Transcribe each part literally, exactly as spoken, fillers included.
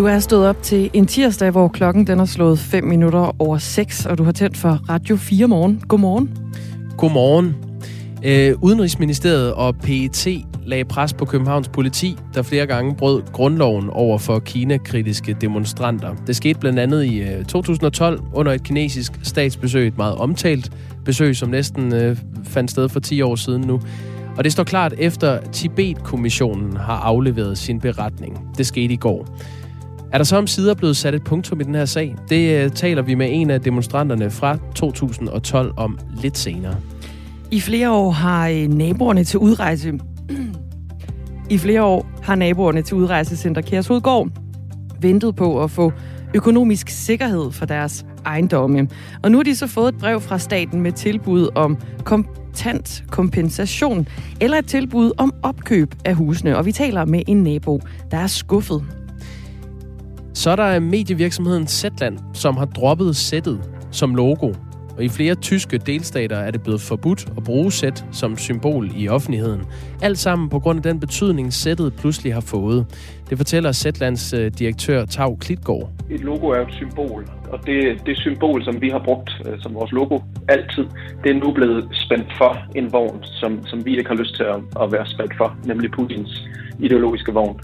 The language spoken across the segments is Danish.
Du er stået op til en tirsdag, hvor klokken den er slået fem minutter over seks, og du har tændt for Radio fire morgen. Godmorgen. Godmorgen. Øh, Udenrigsministeriet og P E T lagde pres på Københavns politi, der flere gange brød grundloven over for Kina-kritiske demonstranter. Det skete blandt andet i øh, to tusind og tolv under et kinesisk statsbesøg, et meget omtalt besøg, som næsten øh, fandt sted for ti år siden nu. Og det står klart efter Tibet-kommissionen har afleveret sin beretning. Det skete i går. Er der så omsider blevet sat et punktum i den her sag? Det øh, taler vi med en af demonstranterne fra to tusind og tolv om lidt senere. I flere år har naboerne til udrejse... I flere år har naboerne til udrejsecenter Kærshovedgård ventet på at få økonomisk sikkerhed for deres ejendomme. Og nu har de så fået et brev fra staten med tilbud om kontant kompensation eller et tilbud om opkøb af husene. Og vi taler med en nabo, der er skuffet. Så er der medievirksomheden Zetland, som har droppet sættet som logo. Og i flere tyske delstater er det blevet forbudt at bruge sæt som symbol i offentligheden. Alt sammen på grund af den betydning, sættet pludselig har fået. Det fortæller Zetlands direktør Tau Klitgaard. Et logo er et symbol, og det, det symbol, som vi har brugt som vores logo altid, det er nu blevet spændt for en vogn, som, som vi ikke har lyst til at, at være spændt for, nemlig Putins ideologiske vogn.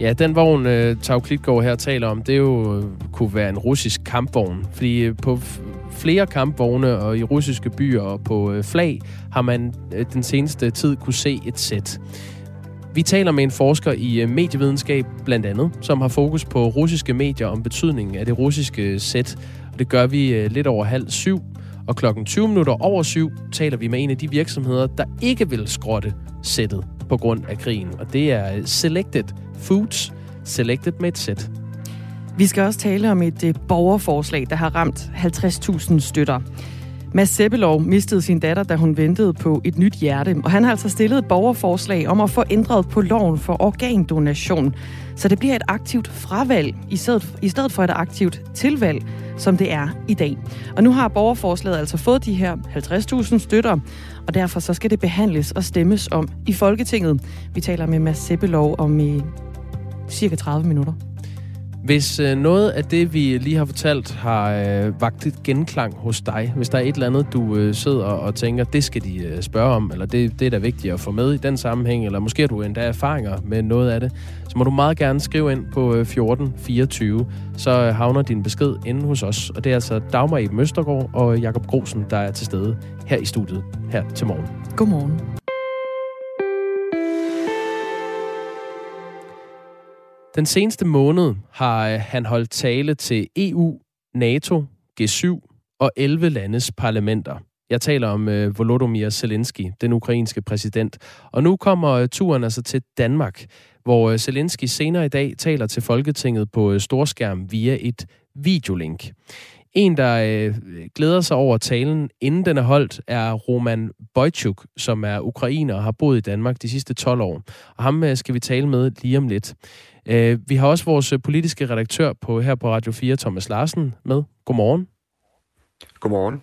Ja, den vogn, Tau Klitgaard her taler om, det jo kunne være en russisk kampvogn, fordi på flere kampvogne og i russiske byer og på flag har man den seneste tid kunne se et sæt. Vi taler med en forsker i medievidenskab blandt andet, som har fokus på russiske medier om betydningen af det russiske sæt. Det gør vi lidt over halv syv, og klokken tyve minutter over syv taler vi med en af de virksomheder, der ikke vil skrotte sættet på grund af krigen, og det er Selected Foods, Selected med et sæt. Vi skal også tale om et borgerforslag, der har ramt halvtreds tusind støtter. Mads Sebelov mistede sin datter, da hun ventede på et nyt hjerte, og han har altså stillet et borgerforslag om at få ændret på loven for organdonation, så det bliver et aktivt fravalg i stedet for et aktivt tilvalg, som det er i dag. Og nu har borgerforslaget altså fået de her halvtreds tusind støtter, og derfor så skal det behandles og stemmes om i Folketinget. Vi taler med Mads Sebelov om i cirka tredive minutter. Hvis noget af det, vi lige har fortalt, har øh, vakt et genklang hos dig, hvis der er et eller andet, du øh, sidder og tænker, det skal de øh, spørge om, eller det, det er da vigtigt at få med i den sammenhæng, eller måske har du endda erfaringer med noget af det, så må du meget gerne skrive ind på øh, fjorten fireogtyve, så øh, havner din besked inde hos os. Og det er altså Dagmar Ebben Østergaard og Jakob Grosen, der er til stede her i studiet her til morgen. Godmorgen. Den seneste måned har han holdt tale til E U, NATO, G syv og elleve landes parlamenter. Jeg taler om øh, Volodymyr Zelensky, den ukrainske præsident. Og nu kommer øh, turen altså til Danmark, hvor øh, Zelensky senere i dag taler til Folketinget på øh, storskærm via et videolink. En, der øh, glæder sig over talen, inden den er holdt, er Roman Boychuk, som er ukrainer og har boet i Danmark de sidste tolv år. Og ham øh, skal vi tale med lige om lidt. Øh, vi har også vores politiske redaktør på, her på Radio fire, Thomas Larsen, med. Godmorgen. Godmorgen.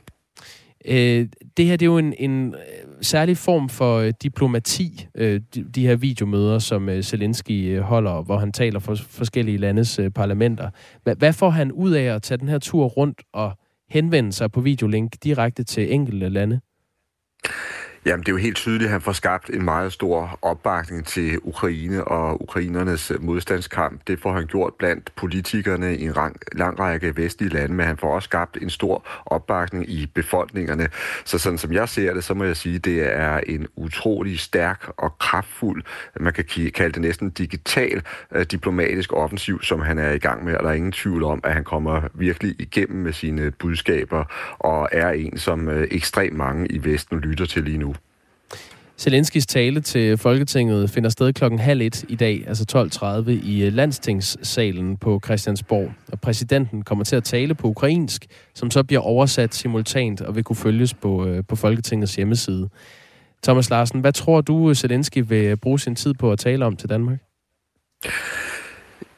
Øh, det her det er jo en, en særlig form for øh, diplomati, øh, de, de her videomøder, som øh, Zelensky øh, holder, hvor han taler for forskellige landes øh, parlamenter. Hva, hvad får han ud af at tage den her tur rundt og henvende sig på videolink direkte til enkelte lande? Jamen, det er jo helt tydeligt, at han får skabt en meget stor opbakning til Ukraine og ukrainernes modstandskamp. Det får han gjort blandt politikerne i en lang række vestlige lande, men han får også skabt en stor opbakning i befolkningerne. Så sådan som jeg ser det, så må jeg sige, at det er en utrolig stærk og kraftfuld, man kan kalde det næsten digital diplomatisk offensiv, som han er i gang med, og der er ingen tvivl om, at han kommer virkelig igennem med sine budskaber og er en, som ekstremt mange i Vesten lytter til lige nu. Zelenskys tale til Folketinget finder sted klokken halv et i dag, altså tolv tredive i Landstingssalen på Christiansborg. Og præsidenten kommer til at tale på ukrainsk, som så bliver oversat simultant og vil kunne følges på, på Folketingets hjemmeside. Thomas Larsen, hvad tror du, Zelensky vil bruge sin tid på at tale om til Danmark?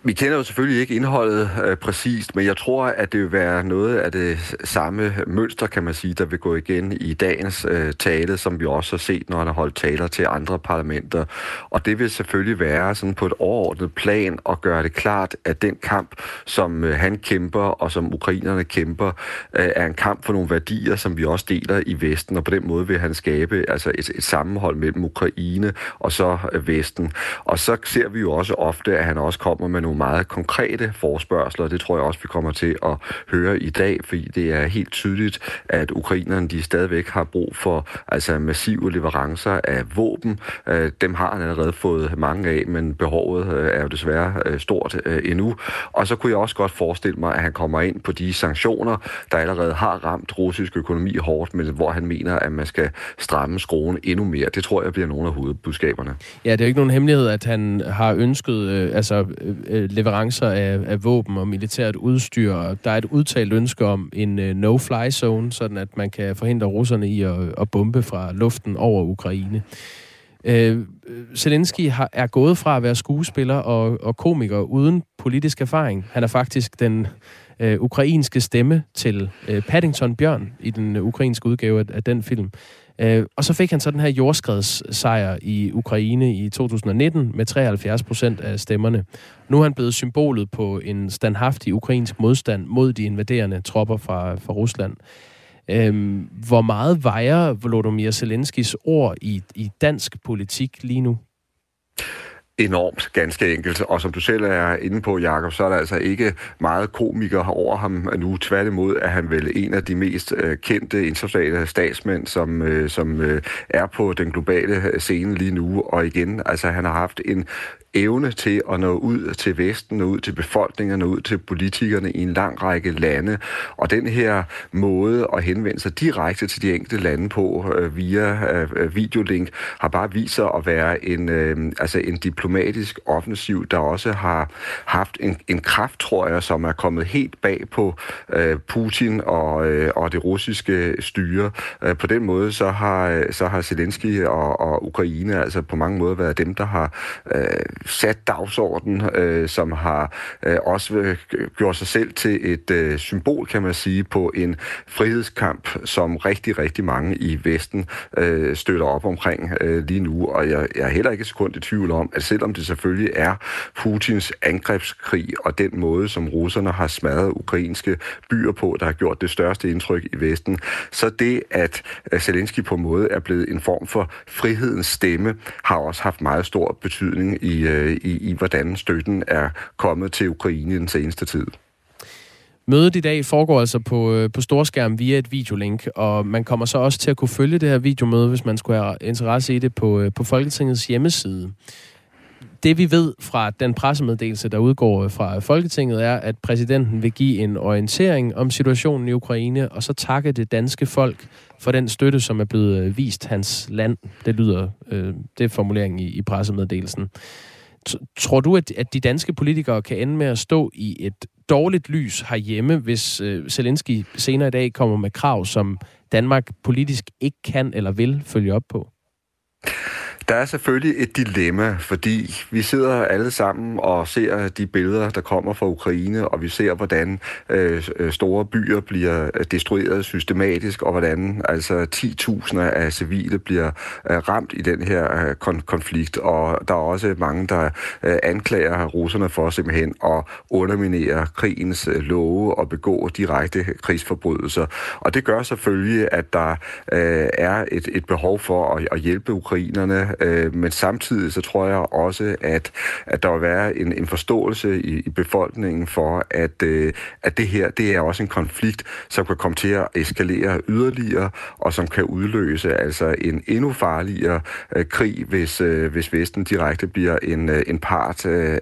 Vi kender jo selvfølgelig ikke indholdet øh, præcist, men jeg tror, at det vil være noget af det samme mønster, kan man sige, der vil gå igen i dagens øh, tale, som vi også har set, når han har holdt taler til andre parlamenter. Og det vil selvfølgelig være sådan på et overordnet plan at gøre det klart, at den kamp, som øh, han kæmper og som ukrainerne kæmper, øh, er en kamp for nogle værdier, som vi også deler i Vesten, og på den måde vil han skabe altså et, et sammenhold mellem Ukraine og så øh, Vesten. Og så ser vi jo også ofte, at han også kommer med nogle meget konkrete forespørgsler, og det tror jeg også, vi kommer til at høre i dag, fordi det er helt tydeligt, at ukrainerne, de stadigvæk har brug for altså massive leverancer af våben. Dem har han allerede fået mange af, men behovet er jo desværre stort endnu. Og så kunne jeg også godt forestille mig, at han kommer ind på de sanktioner, der allerede har ramt russisk økonomi hårdt, men hvor han mener, at man skal stramme skruen endnu mere. Det tror jeg bliver nogle af hovedbudskaberne. Ja, det er jo ikke nogen hemmelighed, at han har ønsket øh, altså øh, leverancer af, af våben og militært udstyr. Der er et udtalt ønske om en uh, no-fly zone, sådan at man kan forhindre russerne i at, at bombe fra luften over Ukraine. Uh, Zelensky har, er gået fra at være skuespiller og, og komiker uden politisk erfaring. Han er faktisk den uh, ukrainske stemme til uh, Paddington Bjørn i den uh, ukrainske udgave af, af den film. Uh, og så fik han så den her jordskredssejr i Ukraine i to tusind og nitten med treoghalvfjerds procent af stemmerne. Nu er han blevet symbolet på en standhaftig ukrainsk modstand mod de invaderende tropper fra, fra Rusland. Uh, hvor meget vejer Volodymyr Zelenskys ord i, i dansk politik lige nu? Enormt, ganske enkelt. Og som du selv er inde på, Jakob, så er der altså ikke meget komikere over ham nu. Tværtimod er han vel en af de mest kendte internationale statsmænd, som, som er på den globale scene lige nu. Og igen, altså han har haft en evne til at nå ud til Vesten, nå ud til befolkningerne, nå ud til politikerne i en lang række lande. Og den her måde at henvende sig direkte til de enkelte lande på øh, via øh, videolink, har bare vist sig at være en, øh, altså en diplomatisk offensiv, der også har haft en, en kraft, tror jeg, som er kommet helt bag på øh, Putin og, øh, og det russiske styre. Øh, på den måde så har, så har Zelensky og, og Ukraine altså på mange måder været dem, der har øh, sat dagsorden, øh, som har øh, også gjort sig selv til et øh, symbol, kan man sige, på en frihedskamp, som rigtig, rigtig mange i Vesten øh, støtter op omkring øh, lige nu. Og jeg, jeg er heller ikke et sekund i tvivl om, at selvom det selvfølgelig er Putins angrebskrig og den måde, som russerne har smadret ukrainske byer på, der har gjort det største indtryk i Vesten, så det, at Zelensky på en måde er blevet en form for frihedens stemme, har også haft meget stor betydning i I, i hvordan støtten er kommet til Ukraine i den seneste tid. Mødet i dag foregår altså på, på storskærm via et videolink, og man kommer så også til at kunne følge det her videomøde, hvis man skulle have interesse i det, på, på Folketingets hjemmeside. Det vi ved fra den pressemeddelelse, der udgår fra Folketinget, er, at præsidenten vil give en orientering om situationen i Ukraine, og så takke det danske folk for den støtte, som er blevet vist hans land. Det lyder, øh, det er formuleringen i, i pressemeddelelsen. Tror du, at, at de danske politikere kan ende med at stå i et dårligt lys herhjemme, hvis øh, Zelensky senere i dag kommer med krav, som Danmark politisk ikke kan eller vil følge op på? Der er selvfølgelig et dilemma, fordi vi sidder alle sammen og ser de billeder, der kommer fra Ukraine, og vi ser, hvordan øh, store byer bliver destrueret systematisk, og hvordan altså ti tusinder af civile bliver øh, ramt i den her øh, kon- konflikt. Og der er også mange, der øh, anklager russerne for simpelthen at underminere krigens øh, love og begå direkte krigsforbrydelser. Og det gør selvfølgelig, at der øh, er et, et behov for at, at hjælpe ukrainerne, men samtidig så tror jeg også, at, at der vil være en, en forståelse i, i befolkningen for, at, at det her, det er også en konflikt, som kan komme til at eskalere yderligere, og som kan udløse altså en endnu farligere krig, hvis, hvis Vesten direkte bliver en, en part øh,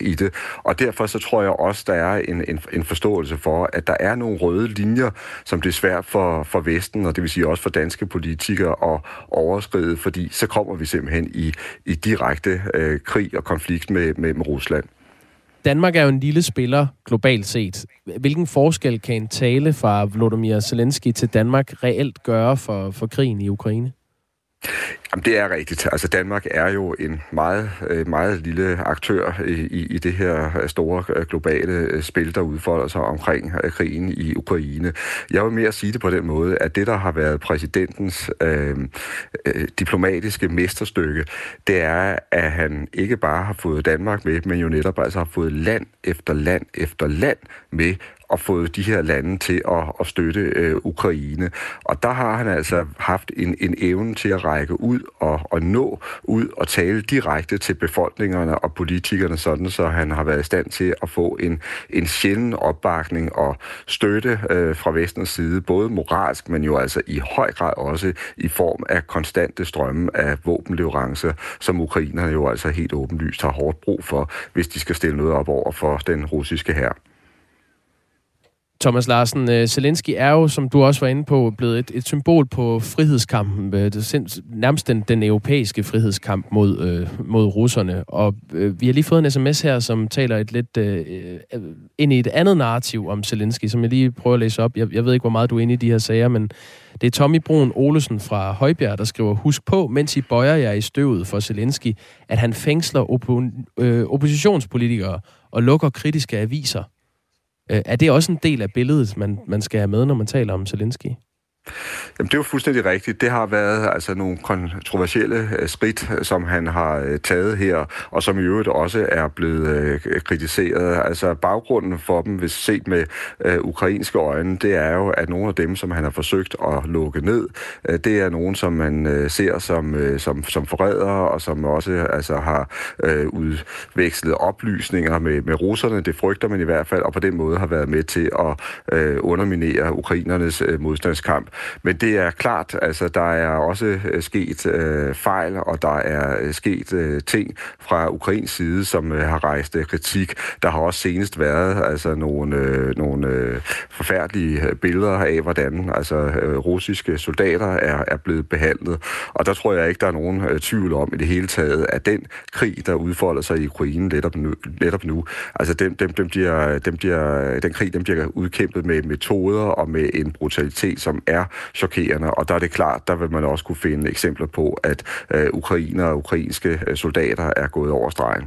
i det. Og derfor så tror jeg også, der er en, en, en forståelse for, at der er nogle røde linjer, som det er svært for, for Vesten, og det vil sige også for danske politikere at overskride, fordi så kommer vi simpelthen i, i direkte øh, krig og konflikt med, med, med Rusland. Danmark er jo en lille spiller globalt set. Hvilken forskel kan en tale fra Volodymyr Zelensky til Danmark reelt gøre for, for krigen i Ukraine? Jamen, det er rigtigt. Altså, Danmark er jo en meget, meget lille aktør i, i det her store globale spil, der udfolder sig omkring krigen i Ukraine. Jeg vil mere sige det på den måde, at det, der har været præsidentens øh, diplomatiske mesterstykke, det er, at han ikke bare har fået Danmark med, men jo netop altså har fået land efter land efter land med, og fået de her lande til at, at støtte øh, Ukraine. Og der har han altså haft en, en evne til at række ud og, og nå ud og tale direkte til befolkningerne og politikerne, sådan så han har været i stand til at få en, en sjælden opbakning og støtte øh, fra Vestens side, både moralsk, men jo altså i høj grad også i form af konstante strømme af våbenleverancer, som ukrainerne jo altså helt åbenlyst har hårdt brug for, hvis de skal stille noget op over for den russiske hær. Thomas Larsen, Zelensky er jo, som du også var inde på, blevet et, et symbol på frihedskampen. Det er nærmest den, den europæiske frihedskamp mod, øh, mod russerne. Og øh, vi har lige fået en sms her, som taler et lidt øh, ind i et andet narrativ om Zelensky, som jeg lige prøver at læse op. Jeg, jeg ved ikke, hvor meget du er inde i de her sager, men det er Tommy Brun Olesen fra Højbjerg, der skriver: husk på, mens I bøjer jer i støvet for Zelensky, at han fængsler oppo- øh, oppositionspolitikere og lukker kritiske aviser. Er det også en del af billedet, man, man skal have med, når man taler om Zelensky? Jamen, det er jo fuldstændig rigtigt. Det har været altså nogle kontroversielle skridt, som han har taget her, og som i øvrigt også er blevet kritiseret. Altså baggrunden for dem, hvis set med øh, ukrainske øjne, det er jo, at nogle af dem, som han har forsøgt at lukke ned, øh, det er nogen, som man øh, ser som, øh, som, som forrædere, og som også altså, har øh, udvekslet oplysninger med, med russerne. Det frygter man i hvert fald, og på den måde har været med til at øh, underminere ukrainernes øh, modstandskamp. Men det er klart, altså der er også sket øh, fejl, og der er sket øh, ting fra Ukrains side, som øh, har rejst øh, kritik. Der har også senest været altså nogle, øh, nogle øh, forfærdelige billeder af, hvordan altså, øh, russiske soldater er, er blevet behandlet. Og der tror jeg ikke, der er nogen øh, tvivl om i det hele taget, at den krig, der udfolder sig i Ukraine netop nu, netop nu altså dem, dem, dem bliver, dem bliver, den krig dem bliver udkæmpet med metoder og med en brutalitet, som er er chokerende, og der er det klart, der vil man også kunne finde eksempler på, at øh, ukrainere og ukrainske øh, soldater er gået over stregen.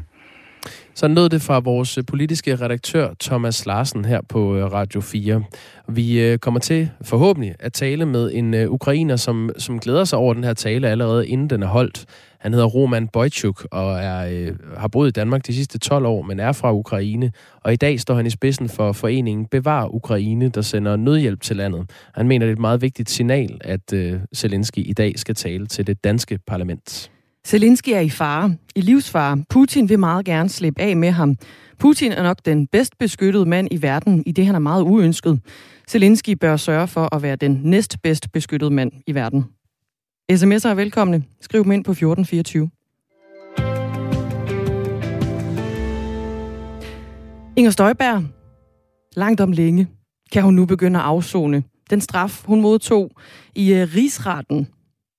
Så nød det fra vores politiske redaktør Thomas Larsen her på øh, Radio fire. Vi øh, kommer til forhåbentlig at tale med en øh, ukrainer, som, som glæder sig over den her tale allerede inden den er holdt. Han hedder Roman Boychuk og er, øh, har boet i Danmark de sidste tolv år, men er fra Ukraine. Og i dag står han i spidsen for foreningen Bevar Ukraine, der sender nødhjælp til landet. Han mener, det er et meget vigtigt signal, at øh, Zelensky i dag skal tale til det danske parlament. Zelensky er i fare, i livsfare. Putin vil meget gerne slippe af med ham. Putin er nok den bedst beskyttede mand i verden, i det han er meget uønsket. Zelensky bør sørge for at være den næstbedst beskyttede mand i verden. S M S'er er velkomne. Skriv dem ind på fjorten fireogtyve. Inger Støjberg, langt om længe, kan hun nu begynde at afsone den straf, hun modtog i uh, Rigsretten.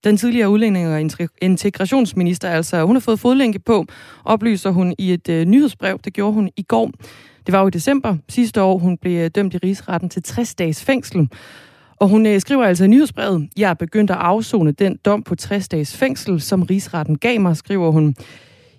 Den tidligere udlænding- og integrationsminister, altså hun har fået fodlænke på, oplyser hun i et uh, nyhedsbrev. Det gjorde hun i går. Det var jo i december sidste år, hun blev dømt i Rigsretten til tres dages fængsel. Og hun skriver altså i nyhedsbrevet: jeg er begyndt at afsone den dom på tres dages fængsel, som Rigsretten gav mig, skriver hun.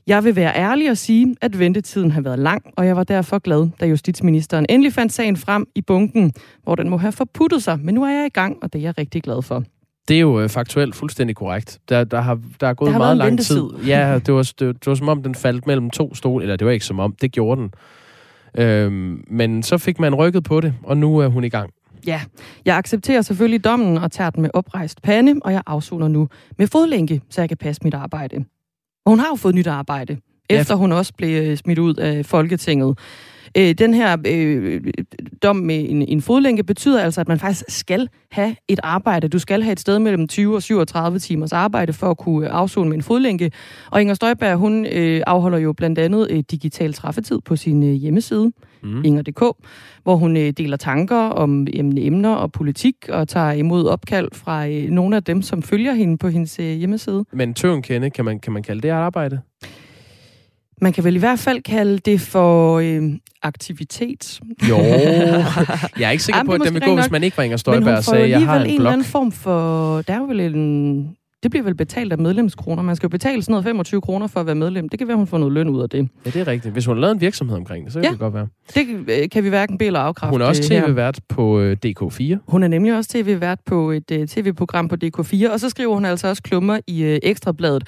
Jeg vil være ærlig og sige, at ventetiden har været lang, og jeg var derfor glad, da justitsministeren endelig fandt sagen frem i bunken, hvor den må have forputtet sig. Men nu er jeg i gang, og det er jeg rigtig glad for. Det er jo faktuelt fuldstændig korrekt. Der, der, har, der er gået der har meget lang tid. Ja, det var, det, det var som om, den faldt mellem to stole. Eller det var ikke som om, det gjorde den. Øhm, men så fik man rykket på det, og nu er hun i gang. Ja, jeg accepterer selvfølgelig dommen og tager den med oprejst pande, og jeg afsoner nu med fodlænke, så jeg kan passe mit arbejde. Og hun har jo fået nyt arbejde, efter hun også blev smidt ud af Folketinget. Øh, den her øh, dom med en, en fodlænke betyder altså, at man faktisk skal have et arbejde. Du skal have et sted mellem tyve og syvogtredive timers arbejde for at kunne afsone med en fodlænke. Og Inger Støjberg, hun øh, afholder jo blandt andet øh, digital straffetid på sin øh, hjemmeside, mm. Inger punktum d k, hvor hun øh, deler tanker om øh, emner og politik og tager imod opkald fra øh, nogle af dem, som følger hende på hendes øh, hjemmeside. Men tøven kende, kan man, kan man kalde det arbejde? Man kan vel i hvert fald kalde det for øh, aktivitet. Jo, jeg er ikke sikker på, at den vil gå, hvis man ikke var Inger Støjberg og sagde, jeg har en blog. Men hun får alligevel en eller anden form for... Der er jo vel en det bliver vel betalt af medlemskroner. Man skal jo betale sådan noget femogtyve kroner for at være medlem. Det kan være, hun får noget løn ud af det. Ja, det er rigtigt. Hvis hun har lavet en virksomhed omkring det, så ja, kan det godt være. Det kan vi hverken bede eller afkræfte. Hun er også tv-vært på D K fire. Hun er nemlig også tv-vært på et uh, tv-program på D K fire, og så skriver hun altså også klummer i uh, Ekstrabladet.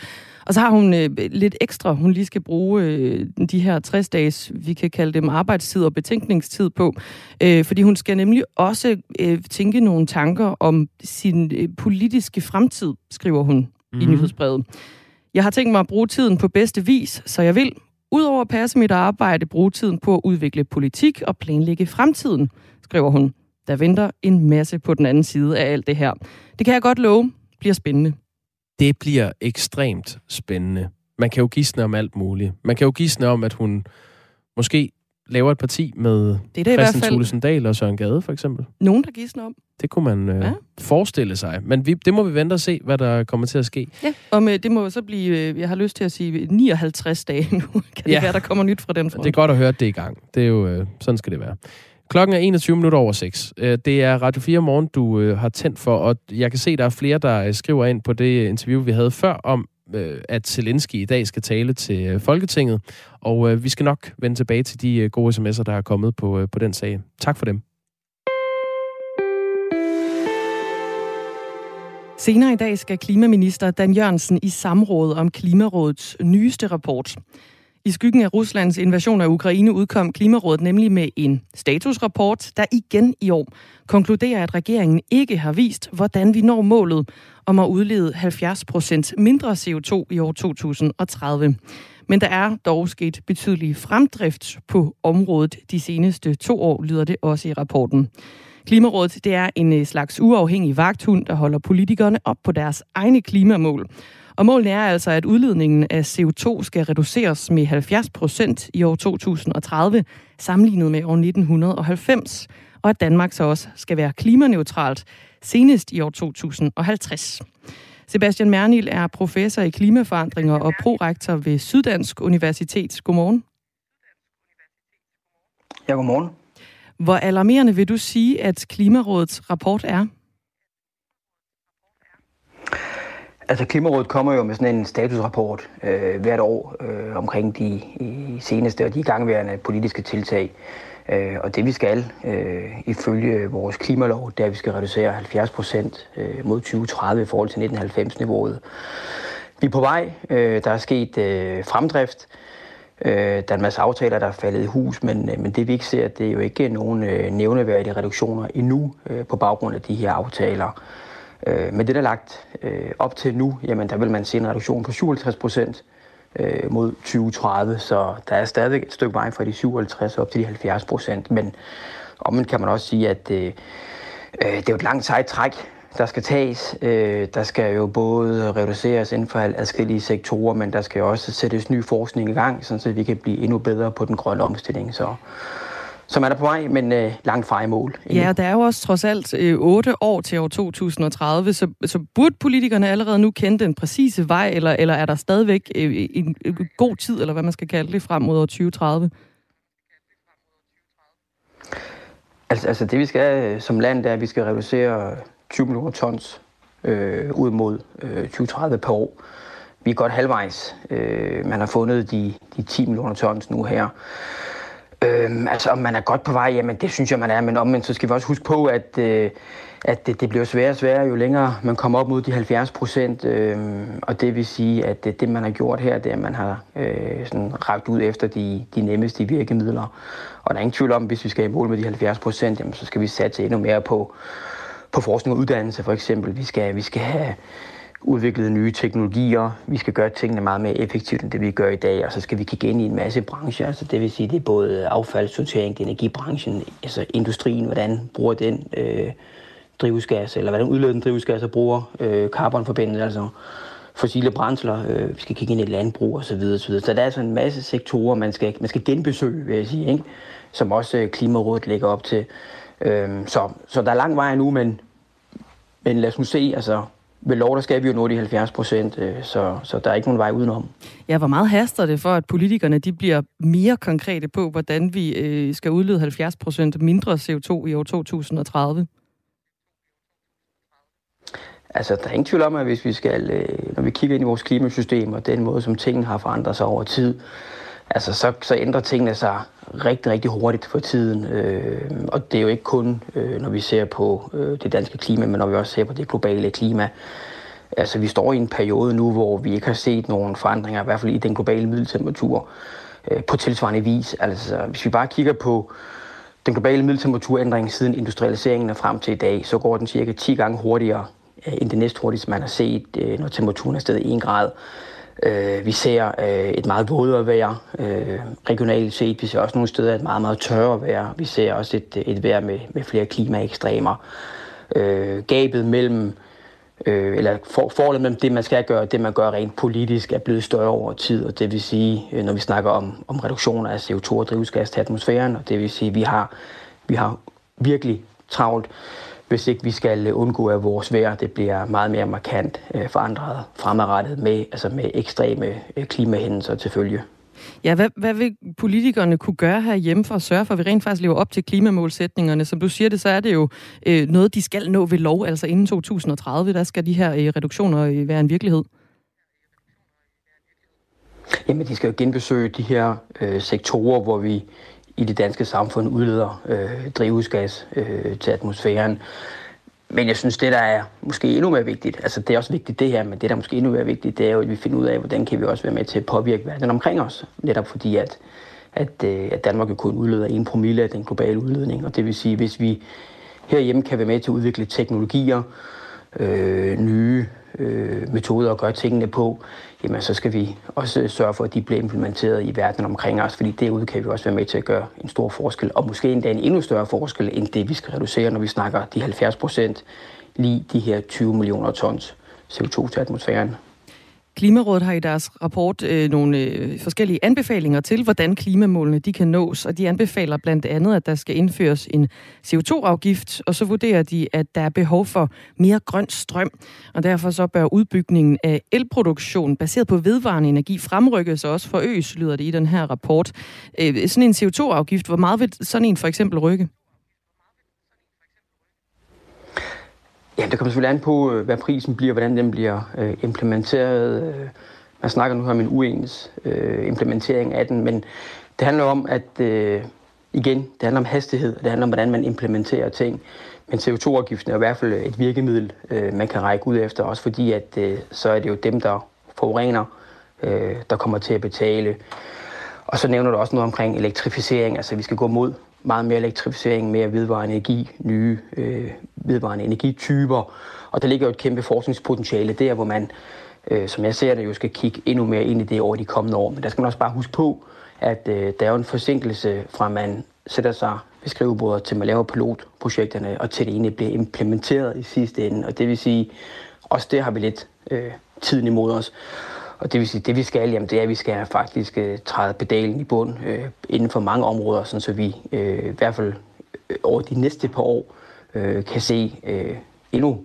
Og så har hun øh, lidt ekstra, hun lige skal bruge øh, de her tres dages, vi kan kalde dem arbejdstid og betænkningstid på. Øh, fordi hun skal nemlig også øh, tænke nogle tanker om sin øh, politiske fremtid, skriver hun mm. i nyhedsbrevet. Jeg har tænkt mig at bruge tiden på bedste vis, så jeg vil, udover at passe mit arbejde, bruge tiden på at udvikle politik og planlægge fremtiden, skriver hun. Der venter en masse på den anden side af alt det her. Det kan jeg godt love, bliver spændende. Det bliver ekstremt spændende. Man kan jo gisne om alt muligt. Man kan jo gisne om, at hun måske laver et parti med Christian Thulesen Dahl og Søren Gade, for eksempel. Nogen, der gisner om. Det kunne man øh, ja. forestille sig. Men vi, det må vi vente og se, hvad der kommer til at ske. Ja, og med, det må så blive, jeg har lyst til at sige, nioghalvtreds dage nu. Kan det ja. være, der kommer nyt fra den front? Det er godt at høre, at det er i gang. Det er jo, øh, sådan skal det være. Klokken er enogtyve minutter over seks. Det er Radio fire Morgen, du har tændt for, og jeg kan se, der er flere, der skriver ind på det interview, vi havde før, om at Zelensky i dag skal tale til Folketinget, og vi skal nok vende tilbage til de gode sms'er, der er kommet på, på den sag. Tak for dem. Senere i dag skal klimaminister Dan Jørgensen i samråd om Klimarådets nyeste rapport. I skyggen af Ruslands invasion af Ukraine udkom Klimarådet nemlig med en statusrapport, der igen i år konkluderer, at regeringen ikke har vist, hvordan vi når målet om at udlede halvfjerds procent mindre C O to i år to tusind og tredive. Men der er dog sket betydelig fremdrift på området de seneste to år, lyder det også i rapporten. Klimarådet, det er en slags uafhængig vagthund, der holder politikerne op på deres egne klimamål. Og målet er altså, at udledningen af C O to skal reduceres med halvfjerds procent i år to tusind og tredive, sammenlignet med år nitten halvfems, og at Danmark så også skal være klimaneutralt senest i år to tusind og halvtreds. Sebastian Mernild er professor i klimaforandringer og prorektor ved Syddansk Universitet. Godmorgen. Ja, godmorgen. Hvor alarmerende vil du sige, at Klimarådets rapport er? Altså, Klimarådet kommer jo med sådan en statusrapport øh, hvert år øh, omkring de seneste og de igangværende politiske tiltag. Øh, og det vi skal, øh, ifølge vores klimalov, det er, at vi skal reducere halvfjerds procent øh, mod tyve tredive i forhold til nitten halvfems-niveauet. Vi er på vej. Øh, der er sket øh, fremdrift. Øh, der er en masse aftaler, der er faldet i hus, men, øh, men det vi ikke ser, det er jo ikke nogen øh, nævneværdige reduktioner endnu øh, på baggrund af de her aftaler. Men det, der er lagt øh, op til nu, jamen der vil man se en reduktion på syvoghalvtreds procent øh, mod tyve tredive, så der er stadig et stykke vej fra de syvoghalvtreds op til de halvfjerds procent. Men omvendt kan man også sige, at øh, øh, det er et langt sejt træk, der skal tages. Øh, der skal jo både reduceres inden for adskillige sektorer, men der skal også sættes ny forskning i gang, sådan så vi kan blive endnu bedre på den grønne omstilling. Så som er der på vej, men øh, langt fra i mål. Egentlig. Ja, der er jo også trods alt øh, otte år til år to tusind og tredive, så, så burde politikerne allerede nu kende den præcise vej, eller, eller er der stadigvæk øh, en, en god tid, eller hvad man skal kalde det, frem mod år tyve tredive? Altså, altså det vi skal øh, som land, det er, at vi skal reducere tyve millioner tons øh, ud mod øh, tyve tredive per år. Vi er godt halvvejs. Øh, man har fundet de, de ti millioner tons nu her. Øhm, altså, om man er godt på vej, jamen det synes jeg, man er, men omvendt, så skal vi også huske på, at, øh, at det, det bliver sværere og sværere, jo længere man kommer op mod de halvfjerds procent, øh, og det vil sige, at det, man har gjort her, det er, at man har øh, sådan rakt ud efter de, de nemmeste virkemidler, og der er ingen tvivl om, at hvis vi skal i mål med de halvfjerds procent, jamen, så skal vi satse endnu mere på, på forskning og uddannelse, for eksempel. Vi skal, vi skal have udviklet nye teknologier, vi skal gøre tingene meget mere effektivt, end det vi gør i dag, og så skal vi kigge ind i en masse brancher, altså det vil sige, det er både affaldssortering, energibranchen, altså industrien, hvordan bruger den øh, drivhusgas, eller hvordan udleder den drivhusgas og bruger øh, karbonforbindelser, altså fossile brændsler, øh, vi skal kigge ind i landbrug og så videre, så videre. Så der er altså en masse sektorer, man skal, man skal genbesøge, vil jeg sige, ikke? Som også Klimarådet lægger op til. Øh, så, så der er lang vej nu, men, men lad os nu se, altså ved lov, der skal vi jo nå de halvfjerds procent, så, så der er ikke nogen vej udenom. Ja, hvor meget haster det for, at politikerne de bliver mere konkrete på, hvordan vi øh, skal udlede halvfjerds procent mindre C O to i år to tusind og tredive? Altså, der er ingen tvivl om, at hvis vi skal, når vi kigger ind i vores klimasystem og den måde, som tingene har forandret sig over tid, altså, så, så ændrer tingene sig rigtig, rigtig hurtigt for tiden. Øh, og det er jo ikke kun, øh, når vi ser på øh, det danske klima, men når vi også ser på det globale klima. Altså, vi står i en periode nu, hvor vi ikke har set nogen forandringer, i hvert fald i den globale middeltemperatur, øh, på tilsvarende vis. Altså, hvis vi bare kigger på den globale middeltemperaturændring siden industrialiseringen og frem til i dag, så går den cirka ti gange hurtigere øh, end det næsthurtigste, man har set, øh, når temperaturen er steget en grad. Vi ser et meget vådere vejr regionalt set. Vi ser også nogle steder et meget, meget tørre vejr. Vi ser også et, et vejr med, med flere klimaekstremer. Gabet mellem, eller forholdet mellem det, man skal gøre, og det, man gør rent politisk, er blevet større over tid. Og det vil sige, når vi snakker om, om reduktioner af C O to og drivhusgas til atmosfæren, og det vil sige, at vi har, vi har virkelig travlt, hvis ikke vi skal undgå, at vores vejr det bliver meget mere markant forandret fremadrettet med, altså med ekstreme klimahændelser til følge. Ja, hvad, hvad vil politikerne kunne gøre herhjemme for at sørge for, at vi rent faktisk lever op til klimamålsætningerne? Som du siger det, så er det jo øh, noget, de skal nå ved lov, altså inden to tusind og tredive, der skal de her øh, reduktioner øh, være en virkelighed. Jamen, de skal jo genbesøge de her øh, sektorer, hvor vi i det danske samfund udleder øh, drivhusgas øh, til atmosfæren. Men jeg synes, det der er måske endnu mere vigtigt, altså det er også vigtigt det her, men det der måske endnu mere vigtigt, det er jo, at vi finder ud af, hvordan kan vi også være med til at påvirke verden omkring os. Netop fordi, at, at, at Danmark jo kun udleder en promille af den globale udledning. Og det vil sige, hvis vi herhjemme kan være med til at udvikle teknologier, øh, nye øh, metoder at gøre tingene på, jamen så skal vi også sørge for, at de bliver implementeret i verden omkring os, fordi derude kan vi også være med til at gøre en stor forskel, og måske endda en endnu større forskel, end det vi skal reducere, når vi snakker de halvfjerds procent, lige de her tyve millioner tons C O to til atmosfæren. Klimarådet har i deres rapport øh, nogle øh, forskellige anbefalinger til, hvordan klimamålene de kan nås, og de anbefaler blandt andet, at der skal indføres en C O to afgift, og så vurderer de, at der er behov for mere grøn strøm, og derfor så bør udbygningen af elproduktion baseret på vedvarende energi fremrykkes og også forøges, lyder det i den her rapport. Øh, sådan en C O to afgift, hvor meget vil sådan en for eksempel rykke? Ja, det kommer selvfølgelig an på, hvad prisen bliver, hvordan den bliver øh, implementeret. Man snakker nu her om en uens øh, implementering af den, men det handler om, at øh, igen, det handler om hastighed, og det handler om, hvordan man implementerer ting. Men C O to afgiften er i hvert fald et virkemiddel, øh, man kan række ud efter, også fordi, at øh, så er det jo dem, der forurener, øh, der kommer til at betale. Og så nævner du også noget omkring elektrificering, altså vi skal gå mod meget mere elektrificering, mere vedvarende energi, nye øh, vedvarende energityper. Og der ligger jo et kæmpe forskningspotentiale der, hvor man, øh, som jeg ser det, jo skal kigge endnu mere ind i det over de kommende år. Men der skal man også bare huske på, at øh, der er jo en forsinkelse fra, man sætter sig ved skrivebordet, til man laver pilotprojekterne, og til det egentlig bliver implementeret i sidste ende. Og det vil sige, også der har vi lidt øh, tiden imod os. Og det vil sige, det vi skal, jamen det er, at vi skal faktisk øh, træde pedalen i bund øh, inden for mange områder, sådan, så vi øh, i hvert fald øh, over de næste par år øh, kan se øh, endnu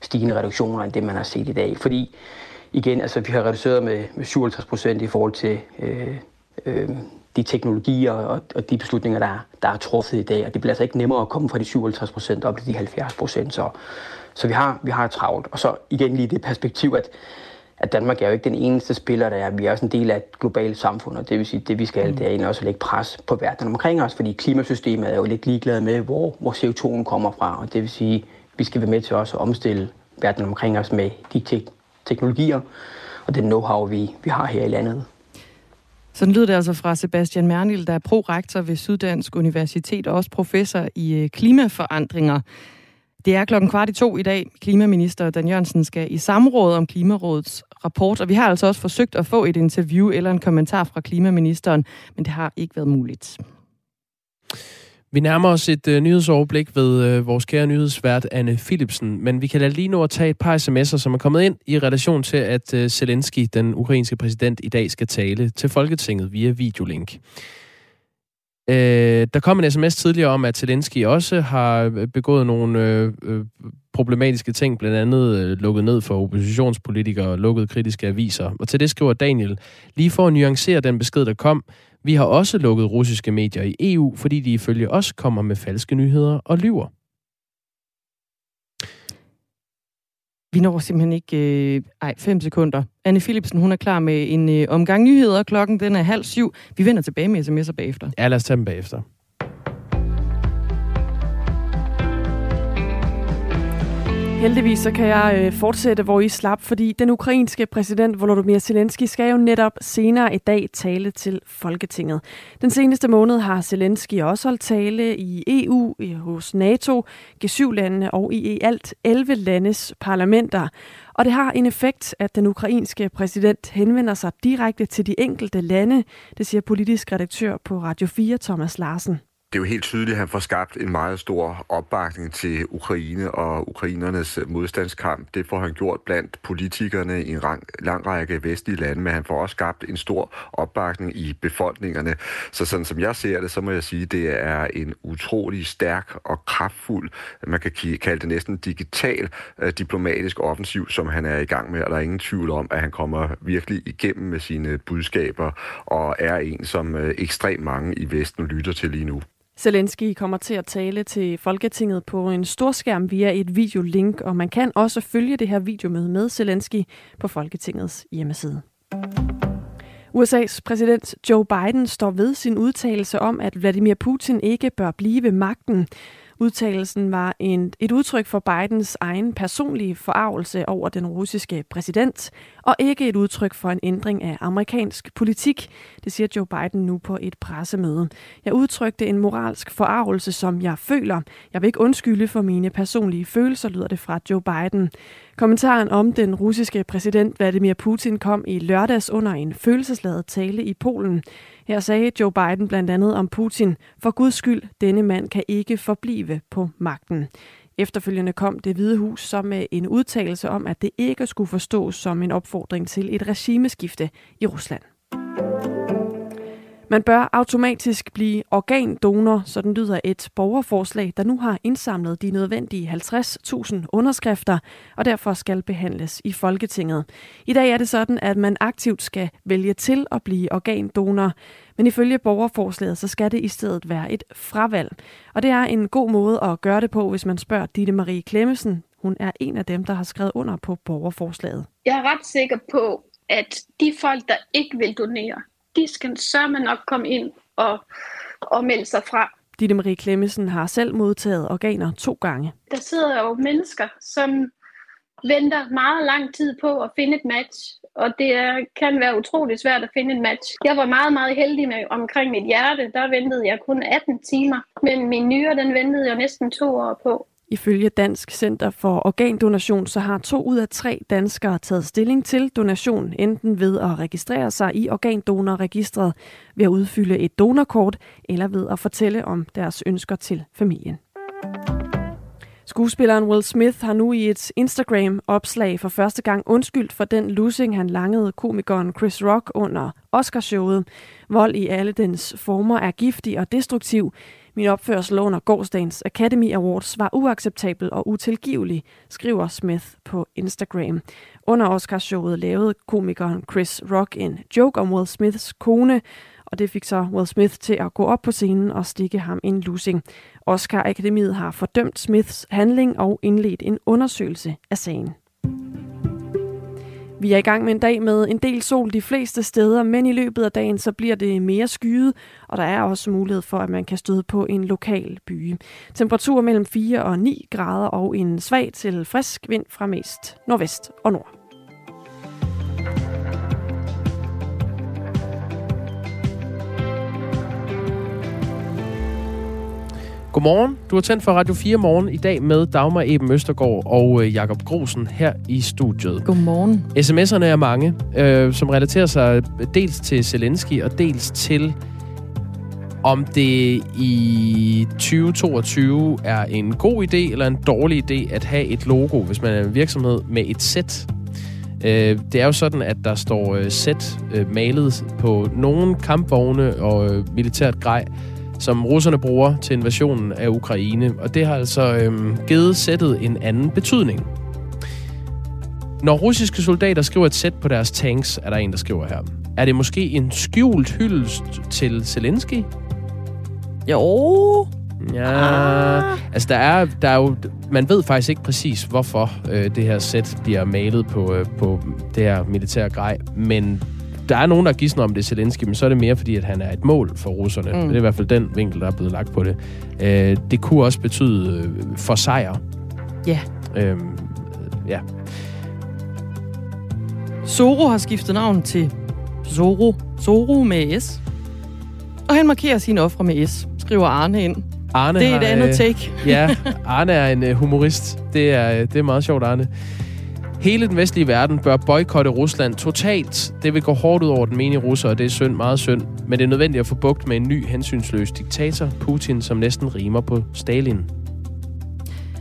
stigende reduktioner end det, man har set i dag. Fordi igen, altså vi har reduceret med, med syvoghalvtreds procent i forhold til øh, øh, de teknologier og, og de beslutninger, der er, der er truffet i dag. Og det bliver altså ikke nemmere at komme fra de syvoghalvtreds procent op til de halvfjerds procent. Så, så vi, har, vi har travlt. Og så igen lige det perspektiv, at at Danmark er jo ikke den eneste spiller, der er. Vi er også en del af et globalt samfund, og det vil sige, at det vi skal, det er egentlig også at lægge pres på verden omkring os, fordi klimasystemet er jo lidt ligeglad med, hvor, hvor C O to'en kommer fra, og det vil sige, at vi skal være med til også at omstille verden omkring os med de te- teknologier og den know-how, vi, vi har her i landet. Sådan lyder det altså fra Sebastian Mernild, der er prorektor ved Syddansk Universitet og også professor i klimaforandringer. Det er klokken kvart i to i dag. Klimaminister Dan Jørgensen skal i samråd om Klimarådets rapport, og vi har altså også forsøgt at få et interview eller en kommentar fra klimaministeren, men det har ikke været muligt. Vi nærmer os et uh, nyhedsoverblik ved uh, vores kære nyhedsvært Anne Philipsen, men vi kan da lige nu at tage et par sms'er, som er kommet ind i relation til, at uh, Zelensky, den ukrainske præsident, i dag skal tale til Folketinget via videolink. Øh, der kom en sms tidligere om, at Zelensky også har begået nogle øh, øh, problematiske ting, blandt andet øh, lukket ned for oppositionspolitikere og lukket kritiske aviser. Og til det skriver Daniel, lige for at nuancere den besked, der kom, vi har også lukket russiske medier i E U, fordi de ifølge os kommer med falske nyheder og lyver. Vi når simpelthen ikke, øh, ej, fem sekunder. Anne Philipsen, hun er klar med en øh, omgang nyheder. Klokken den er halv syv. Vi vender tilbage med sms'er bagefter. Ja, lad os tage dem bagefter. Heldigvis så kan jeg øh, fortsætte, hvor I slap, fordi den ukrainske præsident Volodymyr Zelensky skal jo netop senere i dag tale til Folketinget. Den seneste måned har Zelensky også holdt tale i E U, hos NATO, G syv-landene og i alt elleve landes parlamenter. Og det har en effekt, at den ukrainske præsident henvender sig direkte til de enkelte lande, det siger politisk redaktør på Radio fire, Thomas Larsen. Det er jo helt tydeligt, at han får skabt en meget stor opbakning til Ukraine og ukrainernes modstandskamp. Det får han gjort blandt politikerne i en lang række vestlige lande, men han får også skabt en stor opbakning i befolkningerne. Så sådan som jeg ser det, så må jeg sige, at det er en utrolig stærk og kraftfuld, man kan kalde det næsten digital diplomatisk offensiv, som han er i gang med, og der er ingen tvivl om, at han kommer virkelig igennem med sine budskaber og er en, som ekstremt mange i Vesten lytter til lige nu. Zelensky kommer til at tale til Folketinget på en storskærm via et videolink, og man kan også følge det her videomøde med Zelensky på Folketingets hjemmeside. U S A's præsident Joe Biden står ved sin udtalelse om, at Vladimir Putin ikke bør blive ved magten. Udtalelsen var en, et udtryk for Bidens egen personlige forargelse over den russiske præsident, og ikke et udtryk for en ændring af amerikansk politik, det siger Joe Biden nu på et pressemøde. Jeg udtrykte en moralsk forargelse, som jeg føler. Jeg vil ikke undskylde for mine personlige følelser, lyder det fra Joe Biden. Kommentaren om den russiske præsident Vladimir Putin kom i lørdags under en følelsesladet tale i Polen. Her sagde Joe Biden blandt andet om Putin, for Guds skyld, denne mand kan ikke forblive på magten. Efterfølgende kom Det Hvide Hus så med en udtalelse om, at det ikke skulle forstås som en opfordring til et regimeskifte i Rusland. Man bør automatisk blive organdonor, sådan lyder et borgerforslag, der nu har indsamlet de nødvendige halvtreds tusind underskrifter, og derfor skal behandles i Folketinget. I dag er det sådan, at man aktivt skal vælge til at blive organdonor, men ifølge borgerforslaget, så skal det i stedet være et fravalg. Og det er en god måde at gøre det på, hvis man spørger Ditte Marie Klemmesen. Hun er en af dem, der har skrevet under på borgerforslaget. Jeg er ret sikker på, at de folk, der ikke vil donere, de skal sørme nok komme ind og, og melde sig fra. Ditte Marie Klemmesen har selv modtaget organer to gange. Der sidder jo mennesker, som venter meget lang tid på at finde et match, og det er, kan være utroligt svært at finde et match. Jeg var meget, meget heldig med omkring mit hjerte. Der ventede jeg kun atten timer, men min nyre, den ventede jeg næsten to år på. Ifølge Dansk Center for Organdonation, så har to ud af tre danskere taget stilling til donation, enten ved at registrere sig i organdonorregistret, ved at udfylde et donorkort eller ved at fortælle om deres ønsker til familien. Skuespilleren Will Smith har nu i et Instagram-opslag for første gang undskyldt for den lussing, han langede komikeren Chris Rock under Oscarshowet. Vold i alle dens former er giftig og destruktiv. Min opførsel under gårsdagens Academy Awards var uacceptabel og utilgivelig, skriver Smith på Instagram. Under Oscarshowet lavede komikeren Chris Rock en joke om Will Smiths kone, og det fik så Will Smith til at gå op på scenen og stikke ham en lussing. Oscar-akademiet har fordømt Smiths handling og indledt en undersøgelse af sagen. Vi er i gang med en dag med en del sol de fleste steder, men i løbet af dagen så bliver det mere skyet, og der er også mulighed for, at man kan støde på en lokal byge. Temperaturer mellem fire og ni grader og en svag til frisk vind fra mest nordvest og nord. Godmorgen. Du har tændt for Radio fire morgen i dag med Dagmar Ebben Østergaard og øh, Jakob Grosen her i studiet. Godmorgen. S M S'erne er mange, øh, som relaterer sig dels til Zelensky og dels til, om det i tyve toogtyve er en god idé eller en dårlig idé at have et logo, hvis man er en virksomhed med et sæt. Øh, det er jo sådan, at der står øh, sæt øh, malet på nogle kampvogne og øh, militært grej, som russerne bruger til invasionen af Ukraine, og det har altså øhm, givet sættet en anden betydning. Når russiske soldater skriver et sæt på deres tanks, er der en, der skriver her. Er det måske en skjult hyldest til Zelensky? Jo. Ja, ah. altså der er, der er jo, man ved faktisk ikke præcis, hvorfor øh, det her sæt bliver malet på, øh, på det her militære grej, men der er nogen, der gidsner om det Zelensky, men så er det mere fordi, at han er et mål for russerne. Mm. Det er i hvert fald den vinkel, der er blevet lagt på det. Øh, det kunne også betyde øh, for sejr. Ja. Yeah. Øh, ja. Zorro har skiftet navn til Zorro. Zorro med S. Og han markerer sine ofre med S, skriver Arne ind. Arne det er har, et andet take. Ja, Arne er en humorist. Det er, det er meget sjovt, Arne. Hele den vestlige verden bør boykotte Rusland totalt. Det vil gå hårdt ud over den menige russer, og det er synd, meget synd. Men det er nødvendigt at få bugt med en ny, hensynsløs diktator, Putin, som næsten rimer på Stalin.